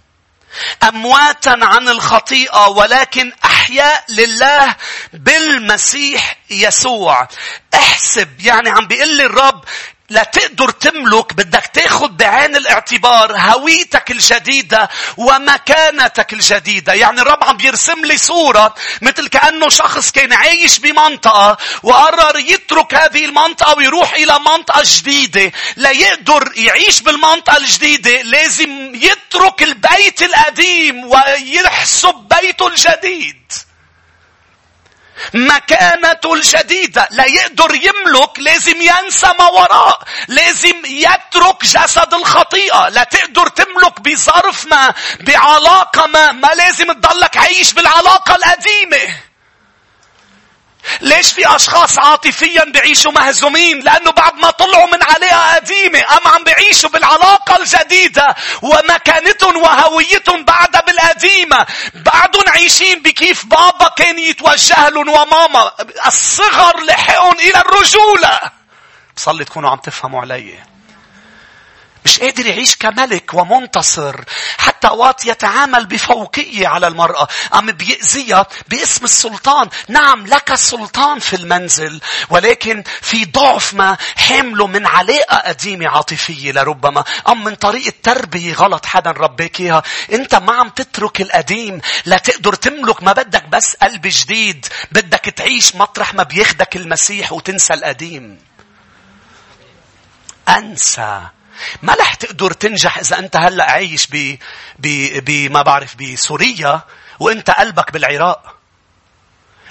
أمواتاً عن الخطيئة ولكن أحياء لله بالمسيح يسوع. احسب يعني عم بيقول الرب لا تقدر تملك، بدك تاخد بعين الاعتبار هويتك الجديدة ومكانتك الجديدة. يعني الرب عم بيرسم لي صورة مثل كأنه شخص كان عايش بمنطقة وقرر يترك هذه المنطقة ويروح إلى منطقة جديدة. لا يقدر يعيش بالمنطقة الجديدة، لازم يترك البيت القديم ويحسب بيته الجديد. مكانته الجديدة. لا يقدر يملك، لازم ينسى ما وراء. لازم يترك جسد الخطيئة. لا تقدر تملك بظرف ما، بعلاقة ما. ما لازم تضلك عايش بالعلاقة القديمة. ليش في أشخاص عاطفياً بعيشوا مهزومين؟ لأنه بعد ما طلعوا من علاقة قديمة، أم عم بعيشوا بالعلاقة الجديدة ومكانتهم وهويتهم بعدها بالقديمة. بعدهم عايشين بكيف بابا كان يتوجه لهم وماما. الصغر لحقهم إلى الرجولة. بصلي تكونوا عم تفهموا علي. مش قادر يعيش كملك ومنتصر. حتى أوقات يتعامل بفوقية على المرأة. أم بيأذيها باسم السلطان. نعم لك السلطان في المنزل، ولكن في ضعف ما حمله من علاقة قديمة عاطفية لربما، أم من طريقة تربية غلط حدا ربيكيها. أنت ما عم تترك القديم. لا تقدر تملك. ما بدك بس قلب جديد، بدك تعيش مطرح ما بياخدك المسيح وتنسى القديم. أنسى. ما لح تقدر تنجح إذا أنت هلأ عايش ب بما بعرف بسوريا وأنت قلبك بالعراق.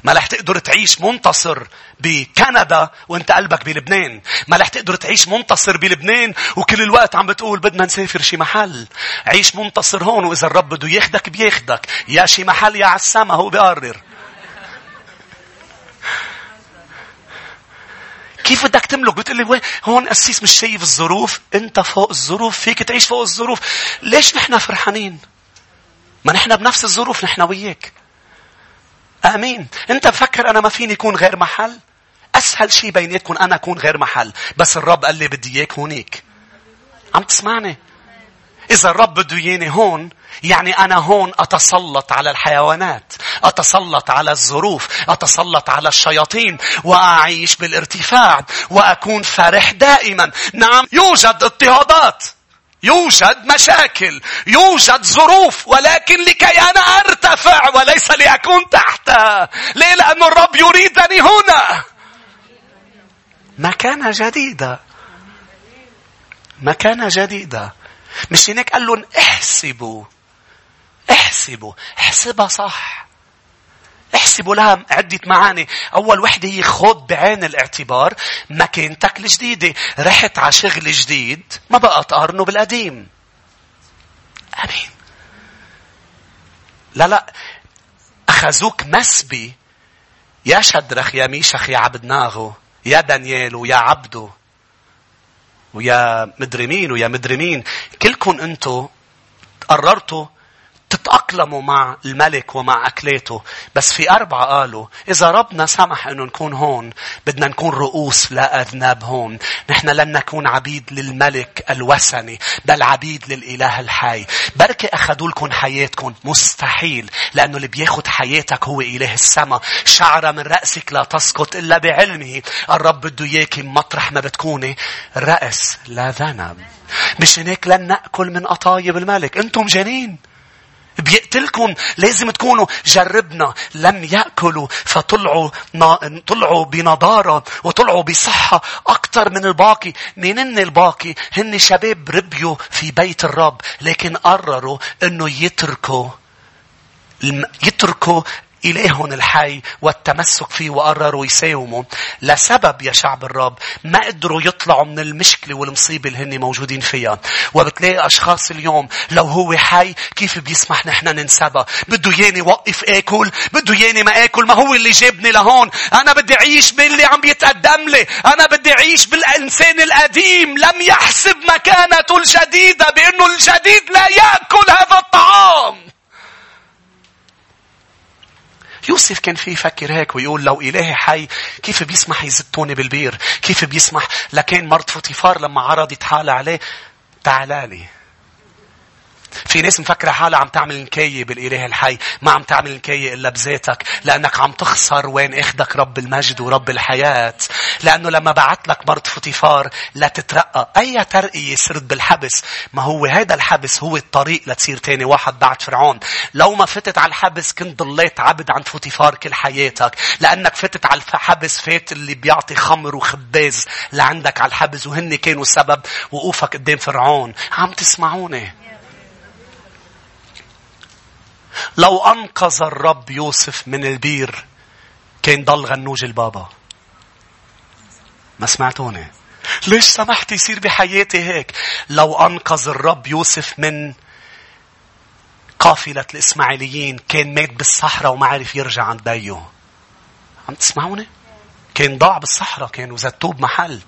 ما لح تقدر تعيش منتصر بكندا وأنت قلبك بلبنان. ما لح تقدر تعيش منتصر بلبنان وكل الوقت عم بتقول بدنا نسافر شي محل. عيش منتصر هون، وإذا الرب بده ياخدك بياخدك، يا شي محل يا عالسما، هو بيقرر. كيف بدك تملك؟ بتقول لي هون أسيس مش شايف الظروف. أنت فوق الظروف، فيك تعيش فوق الظروف. ليش نحن فرحانين؟ ما نحن بنفس الظروف، نحن وياك. آمين. أنت مفكر أنا ما فيني يكون غير محل؟ أسهل شيء بيناتكم أنا أكون غير محل، بس الرب قال لي بدي إياك هونيك. عم تسمعني؟ إذا الرب بده ياني هون، يعني أنا هون أتسلط على الحيوانات، أتسلط على الظروف، أتسلط على الشياطين، وأعيش بالارتفاع وأكون فرح دائما. نعم يوجد اضطهادات، يوجد مشاكل، يوجد ظروف، ولكن لكي أنا أرتفع وليس لأكون تحتها. ليه؟ لأن الرب يريدني هنا. مكانة جديدة. مكانة جديدة. مش هناك قال لهم احسبوا. احسبوا. احسبها صح. احسبوا لها عدة معاني. أول وحدة هي خد بعين الاعتبار مكانتك الجديدة. رحت على شغل جديد، ما بقى تقارنه بالقديم. أمين. لا لا. أخذوك مسبي يا شدرخ يا ميشخ يا عبدناغو يا دانيال ويا عبده ويا مدرمين ويا مدرمين. كلكن أنتوا قررتوا تتأقلموا مع الملك ومع أكلاته. بس في أربعة قالوا إذا ربنا سمح أنه نكون هون بدنا نكون رؤوس لا أذناب هون. نحن لن نكون عبيد للملك الوثني بل عبيد للإله الحي. بركة أخذوا لكم حياتكم مستحيل، لأنه اللي بياخد حياتك هو إله السماء. شعرة من رأسك لا تسقط إلا بعلمه. الرب بده إياكي مطرح ما بتكوني رأس لا ذنب. مش هناك لن نأكل من قطايب الملك. أنتم جنين بيقتلكم، لازم تكونوا جربنا. لم يأكلوا فطلعوا طلعوا بنضارة وطلعوا بصحة أكتر من الباقي. منين الباقي؟ هن شباب ربيوا في بيت الرب، لكن قرروا أنه يتركوا يتركوا إلههم الحي والتمسك فيه، وقرروا يساوموا لسبب يا شعب الرب ما قدروا يطلعوا من المشكلة والمصيبة اللي هن موجودين فيها. وبتلاقي أشخاص اليوم لو هو حي كيف بيسمح نحن ننسبه؟ بده ياني وقف آكل، بده ياني ما آكل، ما هو اللي جابني لهون. أنا بدي أعيش باللي عم بيتقدم لي، أنا بدي أعيش بالإنسان القديم. لم يحسب مكانته الجديدة بأنه الجديد لا يأكل هذا الطعام. يوسف كان فيه يفكر هيك ويقول لو إلهي حي كيف بيسمح يزتوني بالبير؟ كيف بيسمح؟ لكن مرت فطيفار لما عرضت حالة عليه تعالالي. في ناس مفكرة حالة عم تعمل نكاية بالإله الحي. ما عم تعمل نكاية إلا بذاتك، لأنك عم تخسر وين إخدك رب المجد ورب الحياة. لأنه لما بعت لك مرت فطيفار لا تترقى أي ترقية، صرت بالحبس. ما هو هذا الحبس هو الطريق لتصير تاني واحد بعد فرعون. لو ما فتت على الحبس كنت ضليت عبد عند فطيفار كل حياتك، لأنك فتت على الحبس. فات اللي بيعطي خمر وخباز لعندك على الحبس، وهن كانوا السبب وقوفك قدام فرعون. عم تسمعوني؟ لو أنقذ الرب يوسف من البير كان ضل غنوج البابا. ما سمعتوني؟ ليش سمحت يصير بحياتي هيك؟ لو أنقذ الرب يوسف من قافلة الإسماعيليين كان مات بالصحراء وما عرف يرجع عند بيه. عم تسمعوني؟ كان ضاع بالصحراء، كانوا زتوه بمحل.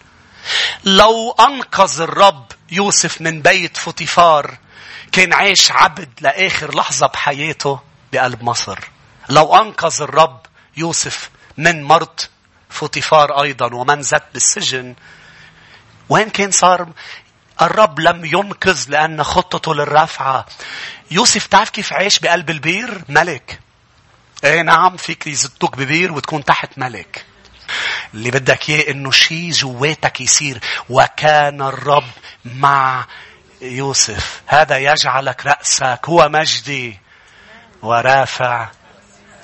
لو أنقذ الرب يوسف من بيت فطيفار كان عايش عبد لآخر لحظة بحياته بقلب مصر. لو أنقذ الرب يوسف من مرت فطيفار أيضا ومن زت بالسجن وين كان صار؟ الرب لم ينقذ لأن خطته للرافعة. يوسف تعرف كيف عايش بقلب البير؟ ملك. ايه نعم، فيك يزتوك ببير وتكون تحت ملك. اللي بدك إيه إنه شي جواتك يصير. وكان الرب مع يوسف. هذا يجعلك رأسك هو مجدي ورافع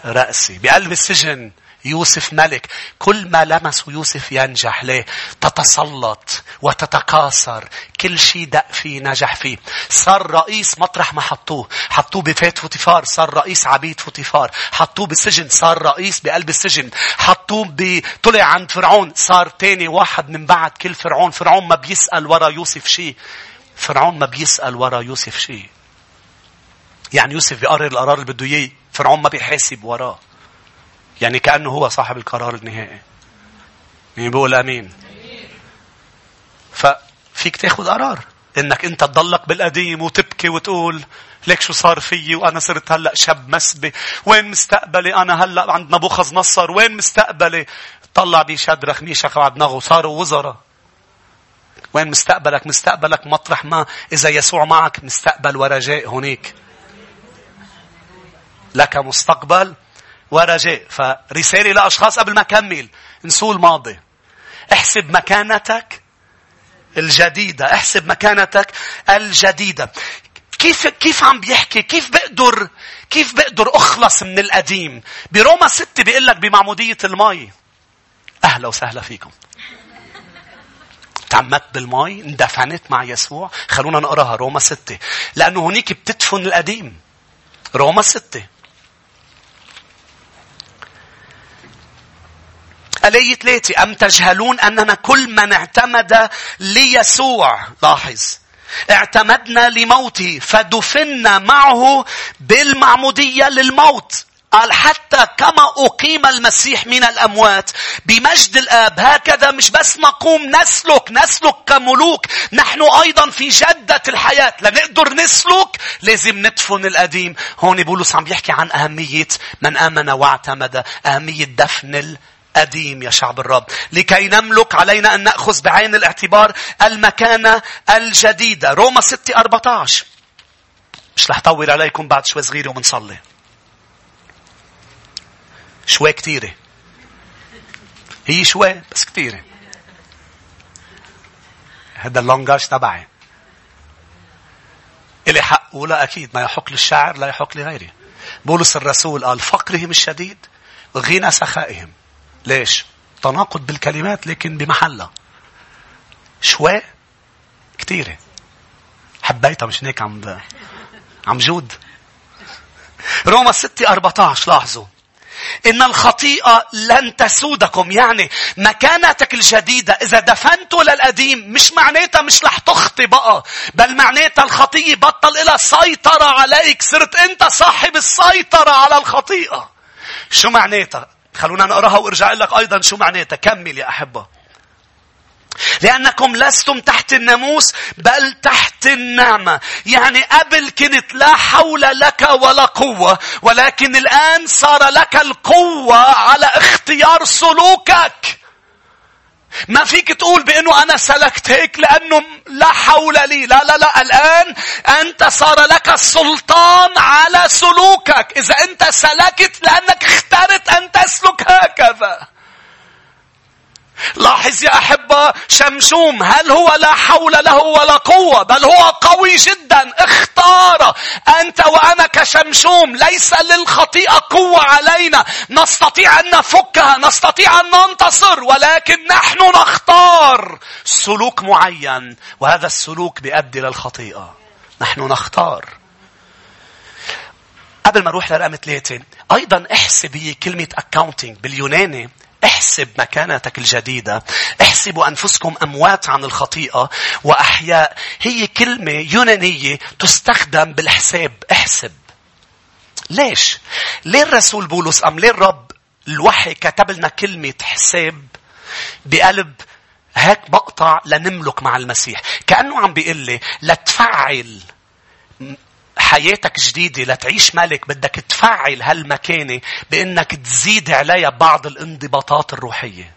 رأسي. بقلب السجن يوسف ملك. كل ما لمس يوسف ينجح. ليه؟ تتسلط وتتكاثر. كل شيء دق فيه نجح فيه. صار رئيس مطرح ما حطوه. حطوه بفيت فطيفار صار رئيس عبيد فطيفار. حطوه بالسجن صار رئيس بقلب السجن. حطوه بطلع عند فرعون صار تاني واحد من بعد كل فرعون. فرعون ما بيسأل ورا يوسف شيء. فرعون ما بيسأل ورا يوسف شيء. يعني يوسف بيقرر القرار اللي بده اياه، فرعون ما بيحاسب وراه. يعني كأنه هو صاحب القرار النهائي. مين بيقول امين؟ ففيك تاخد قرار انك انت تضلك بالقديم وتبكي وتقول لك شو صار فيي وانا صرت هلا شاب مسبي، وين مستقبلي انا هلا عند نبوخذ نصر، وين مستقبلي؟ طلع بيه شدرخ ميشخ وعبدنغو وصاروا وزراء. وين مستقبلك؟ مستقبلك مطرح ما إذا يسوع معك مستقبل ورجاء هناك. لك مستقبل ورجاء. فرسالة لأشخاص قبل ما أكمل، انسوا الماضي. احسب مكانتك الجديدة. احسب مكانتك الجديدة. كيف كيف عم بيحكي؟ كيف بقدر كيف بقدر أخلص من القديم؟ بروما ستة بيقول لك بمعمودية الماء. أهلا وسهلا فيكم. تعمدت بالماء، اندفنت مع يسوع. خلونا نقراها روما ستة، لأنه هناك بتدفن القديم. روما ستة آية ثلاثة: أم تجهلون أننا كل من اعتمد ليسوع، لاحظ، اعتمدنا لموته، فدفننا معه بالمعمودية للموت قال حتى كما أقيم المسيح من الأموات بمجد الآب هكذا مش بس نقوم نسلك نسلك كملوك. نحن أيضا في جدة الحياة لنقدر نسلك لازم ندفن القديم. هون بولس عم بيحكي عن أهمية من آمن واعتمد، أهمية دفن القديم يا شعب الرب. لكي نملك علينا أن نأخذ بعين الاعتبار المكانة الجديدة. روما ستة أربعة عشر. مش رح طول عليكم، بعد شوي صغيرة ومنصلي شوي كتيرة، هي شوي بس كتيرة. هذا اللونجاج تبعي، إلي حق ولا أكيد ما يحق للشاعر لا يحق لغيره. بولس الرسول قال فقرهم الشديد غنى سخائهم. ليش؟ تناقض بالكلمات لكن بمحلة. شوي كتيرة، حبيتها مش هيك عم ب... عم جود. روما ستة أربعة عشر لاحظوا إن الخطيئة لن تسودكم. يعني مكانتك الجديدة إذا دفنته للقديم مش معناتها مش رح تخطي بقى، بل معناتها الخطيئة بطل إلى سيطرة عليك، صرت أنت صاحب السيطرة على الخطيئة. شو معناتها؟ خلونا نقراها وارجع لك أيضا شو معناتها. كمل يا أحبة. لأنكم لستم تحت الناموس بل تحت النعمة. يعني قبل كنت لا حول لك ولا قوة، ولكن الآن صار لك القوة على اختيار سلوكك. ما فيك تقول بأنه أنا سلكت هيك لأنه لا حول لي. لا لا لا، الآن أنت صار لك السلطان على سلوكك. إذا أنت سلكت لأنك اخترت أن تسلك هكذا. لاحظ يا أحبة شمشوم، هل هو لا حول له ولا قوة، بل هو قوي جدا. اختار أنت وأنا كشمشوم. ليس للخطيئة قوة علينا، نستطيع أن نفكها، نستطيع أن ننتصر، ولكن نحن نختار سلوك معين وهذا السلوك بيؤدي للخطيئة. نحن نختار. قبل ما نروح لرقم ثلاثة، أيضا احسبي كلمة accounting باليوناني. احسب مكانتك الجديدة. احسبوا أنفسكم أموات عن الخطيئة وأحياء. هي كلمة يونانية تستخدم بالحساب. احسب. ليش؟ ليه الرسول بولس أم ليه الرب الوحي كتب لنا كلمة حساب بقلب هيك مقطع لنملك مع المسيح؟ كأنه عم بيقول لي لتفعل حياتك جديدة، لتعيش ملك بدك تفعل هالمكانة بأنك تزيد عليها بعض الانضباطات الروحية.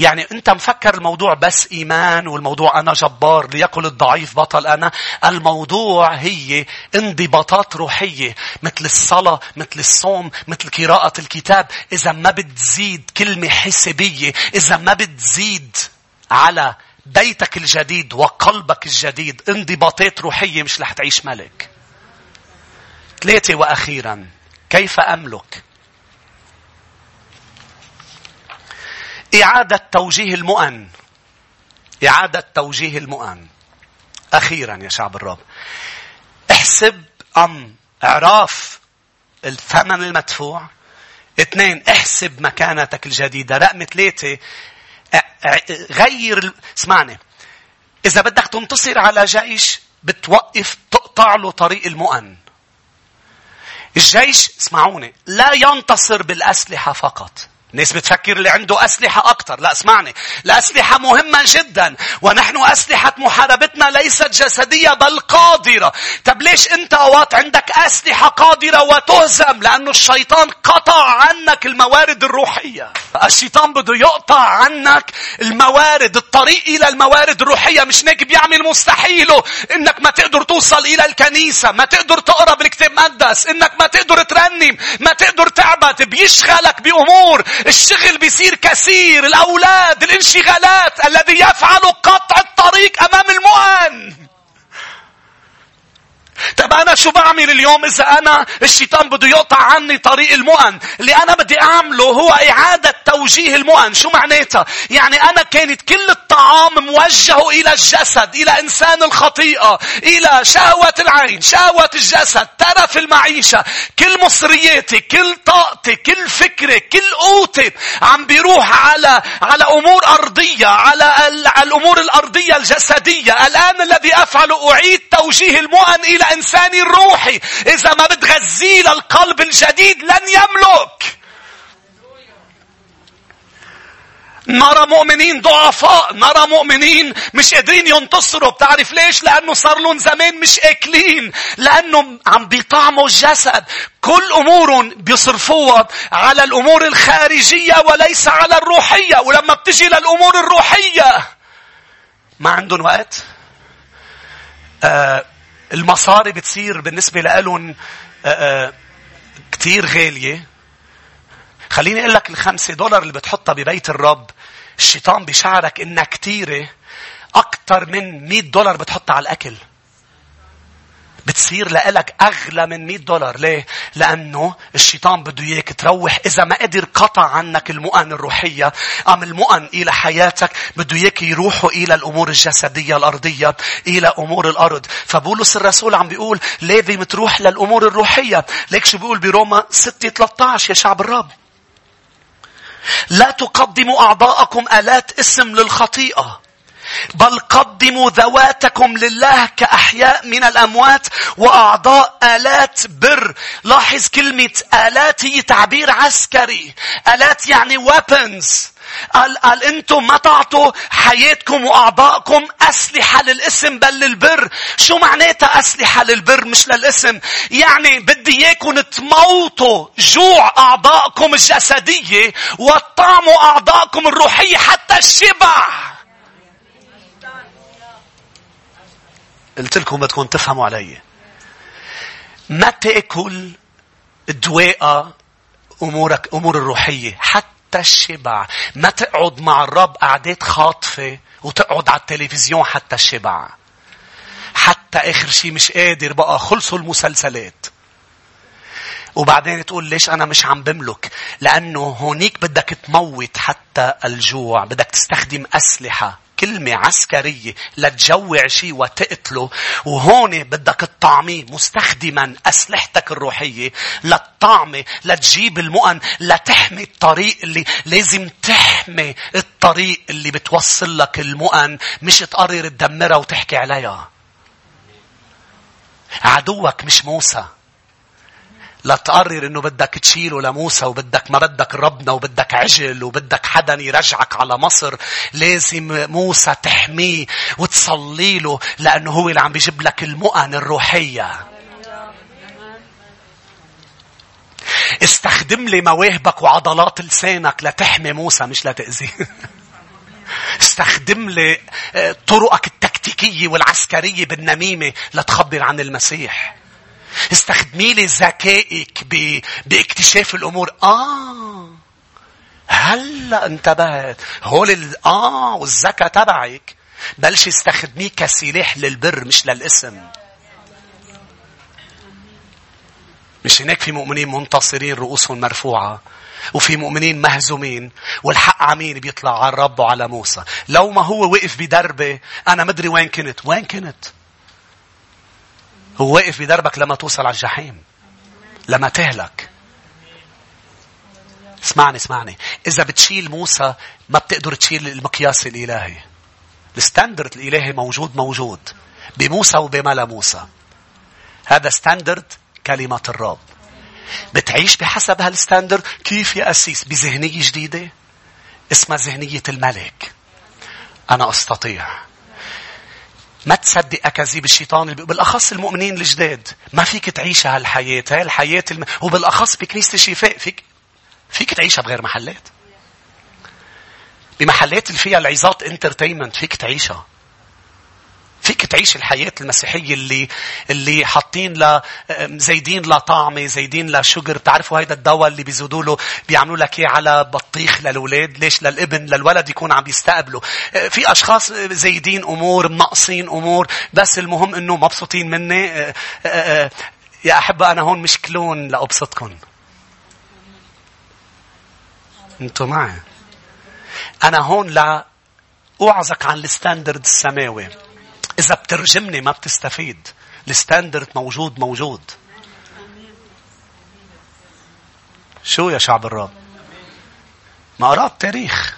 يعني أنت مفكر الموضوع بس إيمان والموضوع أنا جبار ليقل الضعيف بطل أنا. الموضوع هي انضباطات روحية مثل الصلاة، مثل الصوم، مثل قراءة الكتاب. إذا ما بتزيد كلمة حسابية، إذا ما بتزيد على بيتك الجديد وقلبك الجديد انضباطات روحية، مش رح تعيش ملك. ثلاثة وأخيرا، كيف أملك؟ إعادة توجيه المؤن. إعادة توجيه المؤن. أخيرا يا شعب الرب، احسب أم إعراف الثمن المدفوع. اثنين، احسب مكانتك الجديدة. رقم ثلاثة، غير. اسمعني، إذا بدك تنتصر على جيش بتوقف تقطع له طريق المؤن. الجيش، اسمعوني، لا ينتصر بالأسلحة فقط. الناس بتفكر اللي عنده أسلحة أكتر. لا اسمعني، الأسلحة مهمة جدا، ونحن أسلحة محاربتنا ليست جسدية بل قادرة. طب ليش أنت أوقات عندك أسلحة قادرة وتهزم؟ لأنه الشيطان قطع عنك الموارد الروحية. الشيطان بده يقطع عنك الموارد، الطريق إلى الموارد الروحية. مش ناك بيعمل مستحيله إنك ما تقدر توصل إلى الكنيسة، ما تقدر تقرأ بالكتاب المقدس، إنك ما تقدر ترنم، ما تقدر تعبد. بيشغلك بأمور. الشغل بيصير كثير، الأولاد، الانشغالات، الذي يفعل قطع الطريق أمام المؤن. طب أنا شو بعمل اليوم إذا أنا الشيطان بده يقطع عني طريق المؤن؟ اللي أنا بدي أعمله هو إعادة توجيه المؤن. شو معناتها؟ يعني أنا كانت كل الطعام موجه إلى الجسد، إلى إنسان الخطيئة، إلى شهوة العين، شهوة الجسد، ترف المعيشة. كل مصرياتي، كل طاقتي، كل فكرة، كل قوتي عم بيروح على على أمور أرضية، على ال... الأمور الأرضية الجسدية. الآن الذي أفعله أعيد توجيه المؤن إلى إنسان الإنساني الروحي إذا ما بتغذيه للقلب الجديد لن يملك. نرى مؤمنين ضعفاء، نرى مؤمنين مش قادرين ينتصروا. بتعرف ليش؟ لأنه صار لهم زمان مش أكلين، لأنه عم بيطعموا الجسد. كل أمورهم بيصرفوها على الأمور الخارجية وليس على الروحية. ولما بتجي للأمور الروحية ما عندهم وقت. آه المصاري بتصير بالنسبة لألهم آه آه كتير غالية. خليني أقول لك، الخمسة دولار اللي بتحطها ببيت الرب الشيطان بيشعرك إنها كتيرة أكتر من مئة دولار بتحطها على الأكل. بتصير لقلك أغلى من مئة دولار. ليه؟ لأنه الشيطان بده إياك تروح. إذا ما قدر قطع عنك المؤن الروحية أم المؤن إلى حياتك، بده إياك يروحوا إلى الأمور الجسدية الأرضية، إلى أمور الأرض. فبولس الرسول عم بيقول ليه بتروح للأمور الروحية؟ ليك شو بيقول بروما ستة ثلاثة عشر؟ يا شعب الرب، لا تقدموا أعضاءكم آلات اسم للخطيئة، بل قدموا ذواتكم لله كأحياء من الأموات وأعضاء آلات بر. لاحظ كلمة آلات هي تعبير عسكري. آلات يعني weapons. قال, قال أنتم ما تعطوا حياتكم وأعضاءكم أسلحة للإسم بل للبر. شو معناتها أسلحة للبر مش للإسم؟ يعني بدي إياكم تموتوا جوع أعضاءكم الجسدية وطعموا أعضاءكم الروحية حتى الشبع. قلت لكم بدكم تفهموا علي. ما تأكل دواء أمورك، أمور الروحية، حتى الشبع. ما تقعد مع الرب قعدات خاطفة وتقعد على التلفزيون حتى الشبع، حتى آخر شيء مش قادر بقى، خلصوا المسلسلات. وبعدين تقول ليش أنا مش عم بملك؟ لأنه هونيك بدك تموت حتى الجوع. بدك تستخدم أسلحة، كلمة عسكرية، لتجوع شيء وتقتله. وهون بدك الطعمي مستخدما أسلحتك الروحية للطعمي، لتجيب المؤن، لتحمي الطريق. اللي لازم تحمي الطريق اللي بتوصل لك المؤن، مش تقرر تدمرها وتحكي عليها. عدوك مش موسى، لا تقرر انه بدك تشيله لموسى وبدك ما بدك ربنا وبدك عجل وبدك حدا يرجعك على مصر. لازم موسى تحميه وتصلي له، لانه هو اللي عم بيجيب لك المؤن الروحية. استخدم لي مواهبك وعضلات لسانك لتحمي موسى مش لتأذيه. استخدم لي طرقك التكتيكية والعسكرية بالنميمة لتخبر عن المسيح. استخدمي لي ذكائك باكتشاف الأمور. آه هلأ انتبهت. هول ال... آه والذكاء تبعك بلش استخدميه كسلاح للبر مش للاسم. مش هناك في مؤمنين منتصرين رؤوسهم مرفوعة، وفي مؤمنين مهزومين، والحق عمين بيطلع على الرب وعلى موسى. لو ما هو وقف بدربي أنا مدري وين كنت. وين كنت؟ هو واقف بدربك لما توصل على الجحيم، لما تهلك. اسمعني اسمعني. إذا بتشيل موسى ما بتقدر تشيل المقياس الإلهي. الستاندرد الإلهي موجود موجود بموسى وبما لا موسى. هذا ستاندرد كلمة الرب. بتعيش بحسب هالستاندرد. كيف يا أسيس؟ بذهنية جديدة اسمها ذهنية الملك. أنا أستطيع. ما تصدق أكاذيب الشيطان، بالأخص المؤمنين الجداد. ما فيك تعيش هالحياة، هالحياة الم... وبالأخص بكنيسة الشفاء فيك فيك تعيشها بغير محلات. بمحلات اللي فيها العظات انترتينمنت فيك تعيشها. فيك تعيش الحياة المسيحية اللي اللي حاطين ل زايدين لا طعمة، زايدين لا شجر. بتعرفوا هيدا الدواء اللي بيزودوا له، بيعملوا لك ايه على بطيخ للولاد؟ ليش؟ للابن للولد يكون عم بيستقبله. في اشخاص زايدين امور، منقصين امور، بس المهم انه مبسوطين مني. يا احبة انا هون مش كلون لابسطكم، انتوا معي. انا هون لا اوعظك عن الستاندرد السماوي. إذا بترجمني ما بتستفيد. الستاندرد موجود موجود. شو يا شعب الرب؟ ما قرأت تاريخ.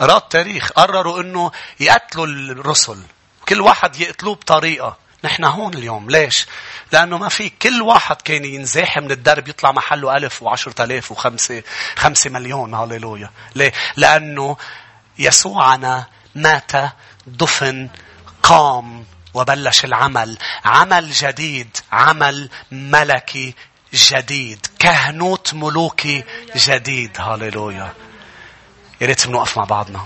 قرأت تاريخ. قرروا أنه يقتلوا الرسل. كل واحد يقتلوه بطريقة. نحن هون اليوم. ليش؟ لأنه ما في. كل واحد كان ينزاح من الدرب يطلع محله ألف وعشرة آلاف وخمسة خمسة مليون. هاليلويا. ليه؟ لأنه يسوعنا مات، دفن، قام، وبلش العمل. عمل جديد، عمل ملكي جديد، كهنوت ملوكي جديد. هاليلويا. يا ريت بنوقف مع بعضنا.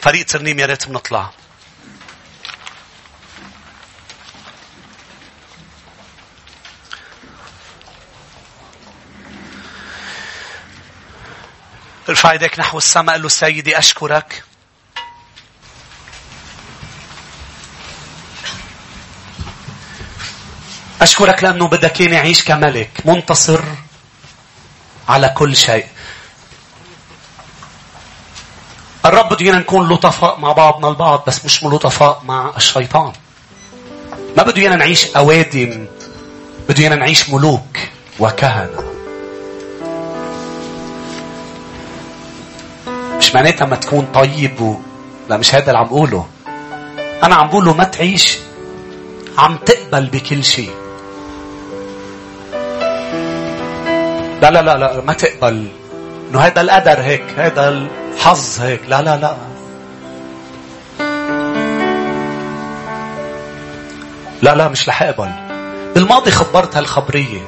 فريق ترنيم يا ريت بنطلع. ارفع يديك نحو السماء، قل له سيدي أشكرك أشكرك لأنه بدك إني أعيش كملك منتصر على كل شيء. الرب بدينا نكون لطفاء مع بعضنا البعض، بس مش لطفاء مع الشيطان. ما بدينا نعيش أوادم، بدينا نعيش ملوك وكهنة. مش معناتها ما تكون طيب و... لا، مش هذا اللي عم قوله. أنا عم قوله ما تعيش عم تقبل بكل شيء. لا لا لا لا، ما تقبل إنه هذا القدر هيك، هذا الحظ هيك. لا لا لا لا لا، مش رح أقبل. بالماضي خبرت هالخبرية،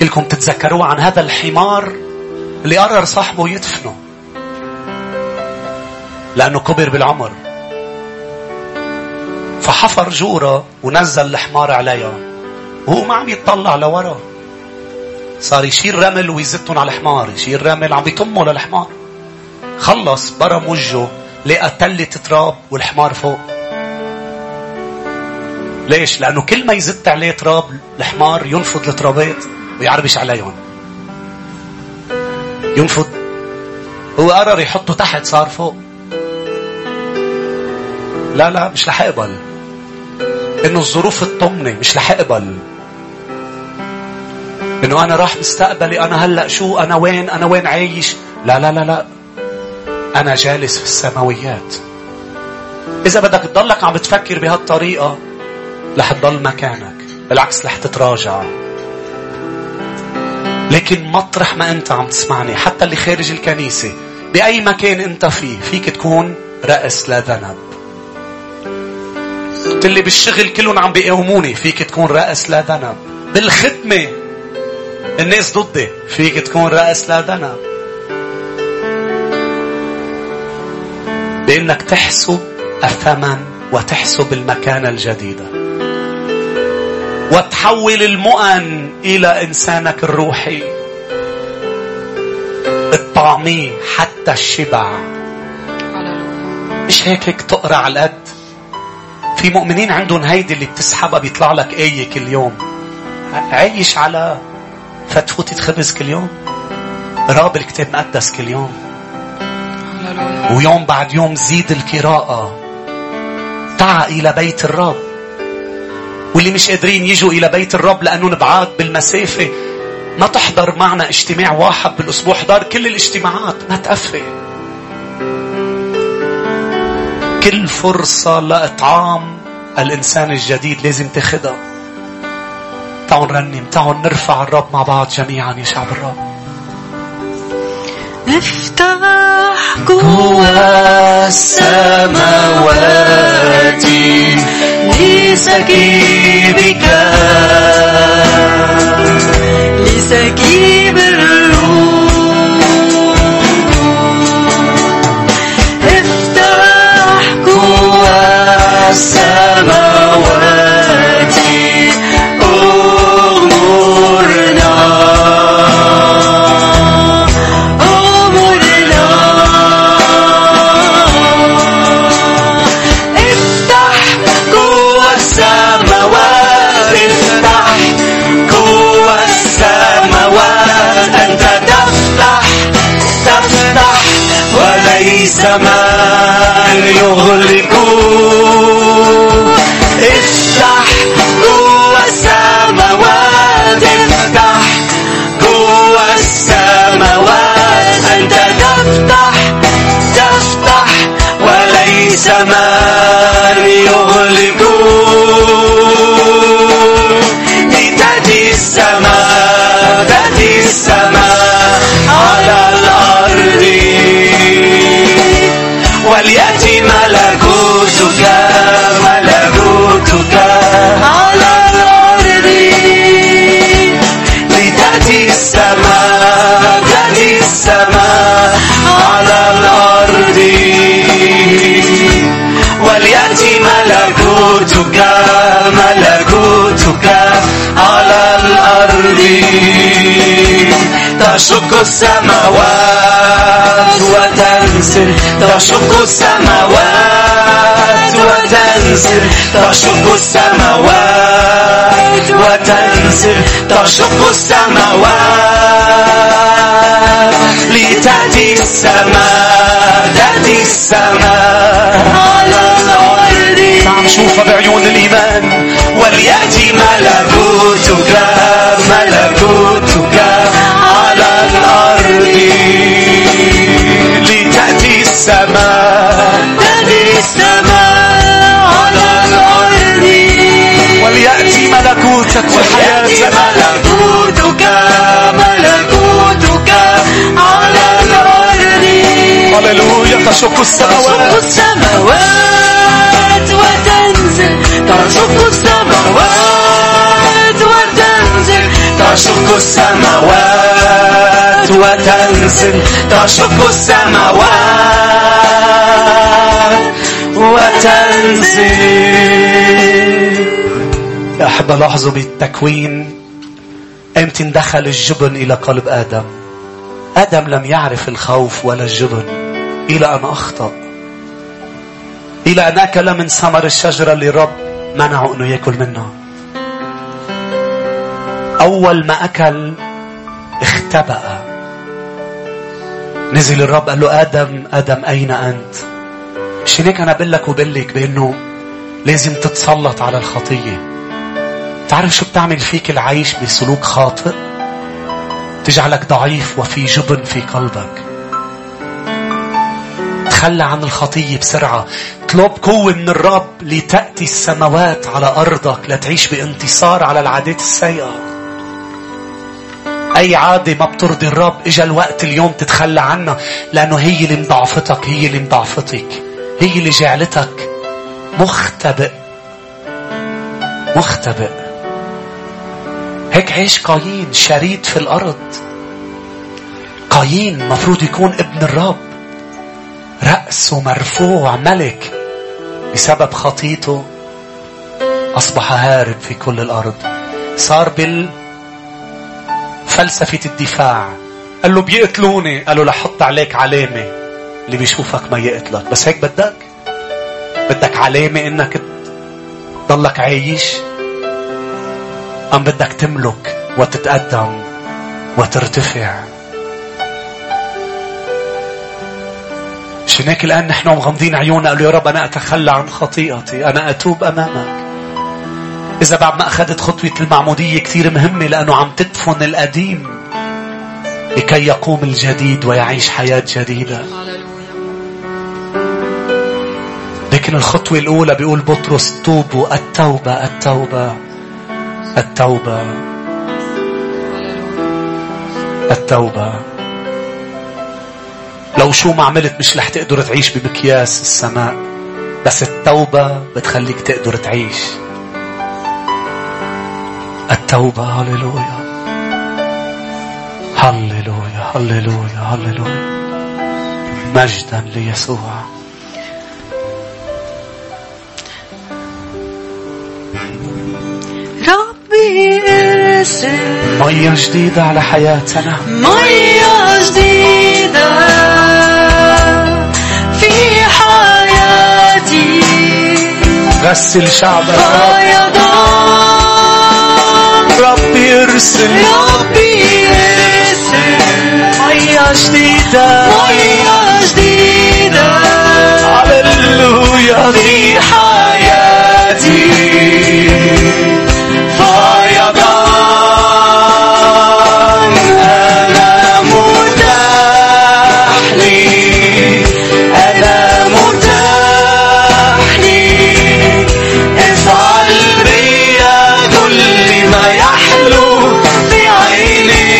كلكم تتذكروا عن هذا الحمار اللي قرر صاحبه يدفنه لأنه كبر بالعمر، فحفر جورة ونزل الحمار عليها وهو ما عم يتطلع لورا. صار يشيل رمل ويزتهم على الحمار، يشيل رمل عم يطمه للحمار. خلص برم وجهه لقى تلة تراب والحمار فوق. ليش؟ لأنه كل ما يزت عليه تراب الحمار ينفض الترابات ويعربش عليهم، ينفض. هو قرر يحطه تحت، صار فوق. لا لا، مش رح اقبل انه الظروف الطمنة، مش رح اقبل انه انا راح مستقبلي، انا هلأ شو، انا وين، انا وين عايش. لا لا لا لا، انا جالس في السماويات. اذا بدك تضلك عم بتفكر بهالطريقة رح تضل مكانك، بالعكس رح تتراجع. لكن مطرح ما انت عم تسمعني، حتى اللي خارج الكنيسة، بأي مكان انت فيه، فيك تكون رأس لا ذنب. اللي بالشغل كلهم عم بيقاوموني، فيك تكون رأس لا ذنب. بالخدمة الناس ضدي، فيك تكون رأس لا ذنب. بأنك تحسب الثمن وتحسب المكانة الجديدة وتحول المؤن إلى إنسانك الروحي. اطعميه حتى الشبع. مش هيك هيك تقرأ على القد. في مؤمنين عندهم هيدي اللي بتسحبها، بيطلع لك آية كل يوم. عايش على فتفوتة خبز كل يوم، راب الكتاب مقدس كل يوم، ويوم بعد يوم زيد القراءة. تعا إلى بيت الرب. واللي مش قادرين يجوا إلى بيت الرب لأنه نبعاد بالمسافة، ما تحضر معنا اجتماع واحد بالأسبوع، حضر كل الاجتماعات، ما تقفي. كل فرصة لإطعام الإنسان الجديد لازم تاخدها. تعالوا نرنم، تعالوا نرفع الرب مع بعض جميعا يا شعب الرب. افتح جوا السماوات لسكيبك، لسكيب الروح. السماوات أمورنا أمورنا، افتح جوا السماوات، افتح جوا السماوات. أنت تفتح تفتح وليس من يغلق. افتح جوا السماوات، افتح جوا السماوات. أنت تفتح تفتح وليس من يغلق. ملكوتك ملكوتك على الأرض تشق السماوات وتنزل تشق السماوات وتنزل تشق السماوات وتنزل تشق السماوات لتأتي السماء تأتي السماء على الأرض نعم شوفها بعيون الإيمان وليأتي ملكوتك ملكوتك على الأرض لتأتي السماء تأتي السماء على الأرض وليأتي ملكوتك وحياتك ملكوتك ملكوتك على الأرض هللويا تشق السماوات السماوات وتنزل تشق السماوات وتنزل تشق السماوات وتنزل تشق السماوات وتنزل. يا أحبة لاحظوا بالتكوين امتى دخل الجبن إلى قلب آدم. آدم لم يعرف الخوف ولا الجبن إلى أن أخطأ، إلى أن أكل من ثمر الشجرة اللي رب منعه أنه يأكل منها. أول ما أكل اختبأ، نزل الرب قال له آدم آدم أين أنت؟ مش هيك أنا بقول لك وبقلك بأنه لازم تتسلط على الخطية. تعرف شو بتعمل فيك العيش بسلوك خاطئ؟ تجعلك ضعيف وفي جبن في قلبك. تخلى عن الخطية بسرعة، اطلب قوة من الرب لتأتي السماوات على أرضك، لا تعيش بانتصار على العادات السيئة. أي عادة ما بترضي الرب إجا الوقت اليوم تتخلى عنها، لأنه هي اللي مضعفتك، هي اللي مضعفتك، هي اللي جعلتك مختبئ مختبئ. هيك عيش قايين، شريد في الأرض. قايين مفروض يكون ابن الرب، رأسه مرفوع، ملك. بسبب خطيته أصبح هارب في كل الأرض. صار بالفلسفة الدفاع. قال له بيقتلوني، قال له لحط عليك علامة اللي بيشوفك ما يقتلك. بس هيك بدك بدك علامة إنك تضلك عايش؟ أم بدك تملك وتتقدم وترتفع؟ شناك الآن نحن مغمضين عيوننا قالوا يا رب أنا أتخلى عن خطيئتي، أنا أتوب أمامك. إذا بعد ما أخذت خطوة المعمودية كثير مهمة، لأنه عم تدفن القديم لكي يقوم الجديد ويعيش حياة جديدة. لكن الخطوة الأولى بيقول بطرس توبوا، التوبة التوبة التوبة التوبة. لو شو ما عملت مش رح تقدر تعيش بمقياس السماء، بس التوبة بتخليك تقدر تعيش. التوبة. هللويا هللويا هللويا هللويا. مجدا ليسوع. ربي ارسل مية جديدة على حياتنا، مية جديدة غسل شعبك. ربي ارسل ربي ارسل مية جديدة مية جديدة هللويا في حياتي فيضان أنا مرتاح لي أنا مرتاح لي. افعل بيا كل ما يحلو في عيني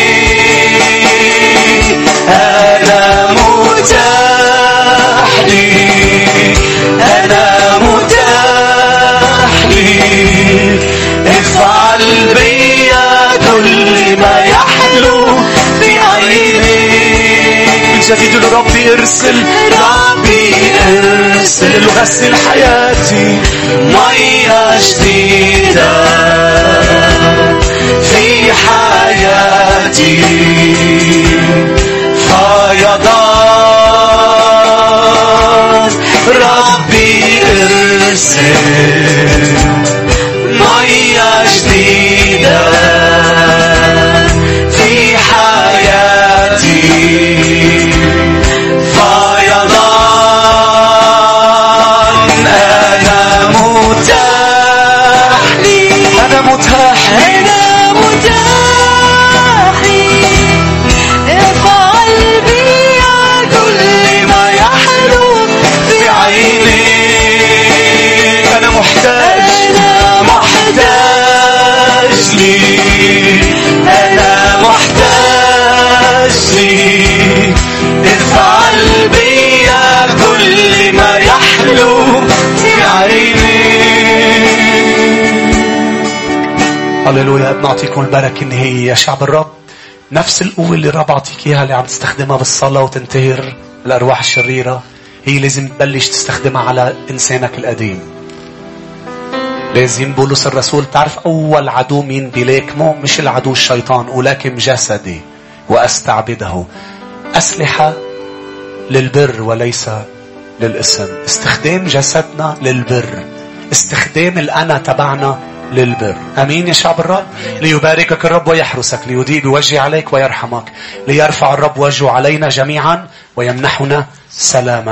أنا مرتاح لي أنا مرتاح لي. افعل بيا كل ما يحلو في عيني. جديد ربي ارسل ربي ارسل غسل حياتي هللويا. بنعطيكم البركة إن هي يا شعب الرب نفس القوة اللي الرب عطيك إياها اللي عم تستخدمها بالصلاة وتنتهر الأرواح الشريرة، هي لازم تبلش تستخدمها على إنسانك القديم. لازم بولس الرسول، تعرف أول عدو مين بيلاكمه؟ مش العدو الشيطان، ولكن جسدي وأستعبده. أسلحة للبر وليس للإسم. استخدام جسدنا للبر، استخدام الأنا تبعنا للبر. أمين يا شعب الرب. ليباركك الرب ويحرسك، ليضيء بوجهه عليك ويرحمك، ليرفع الرب وجهه علينا جميعا ويمنحنا سلاما.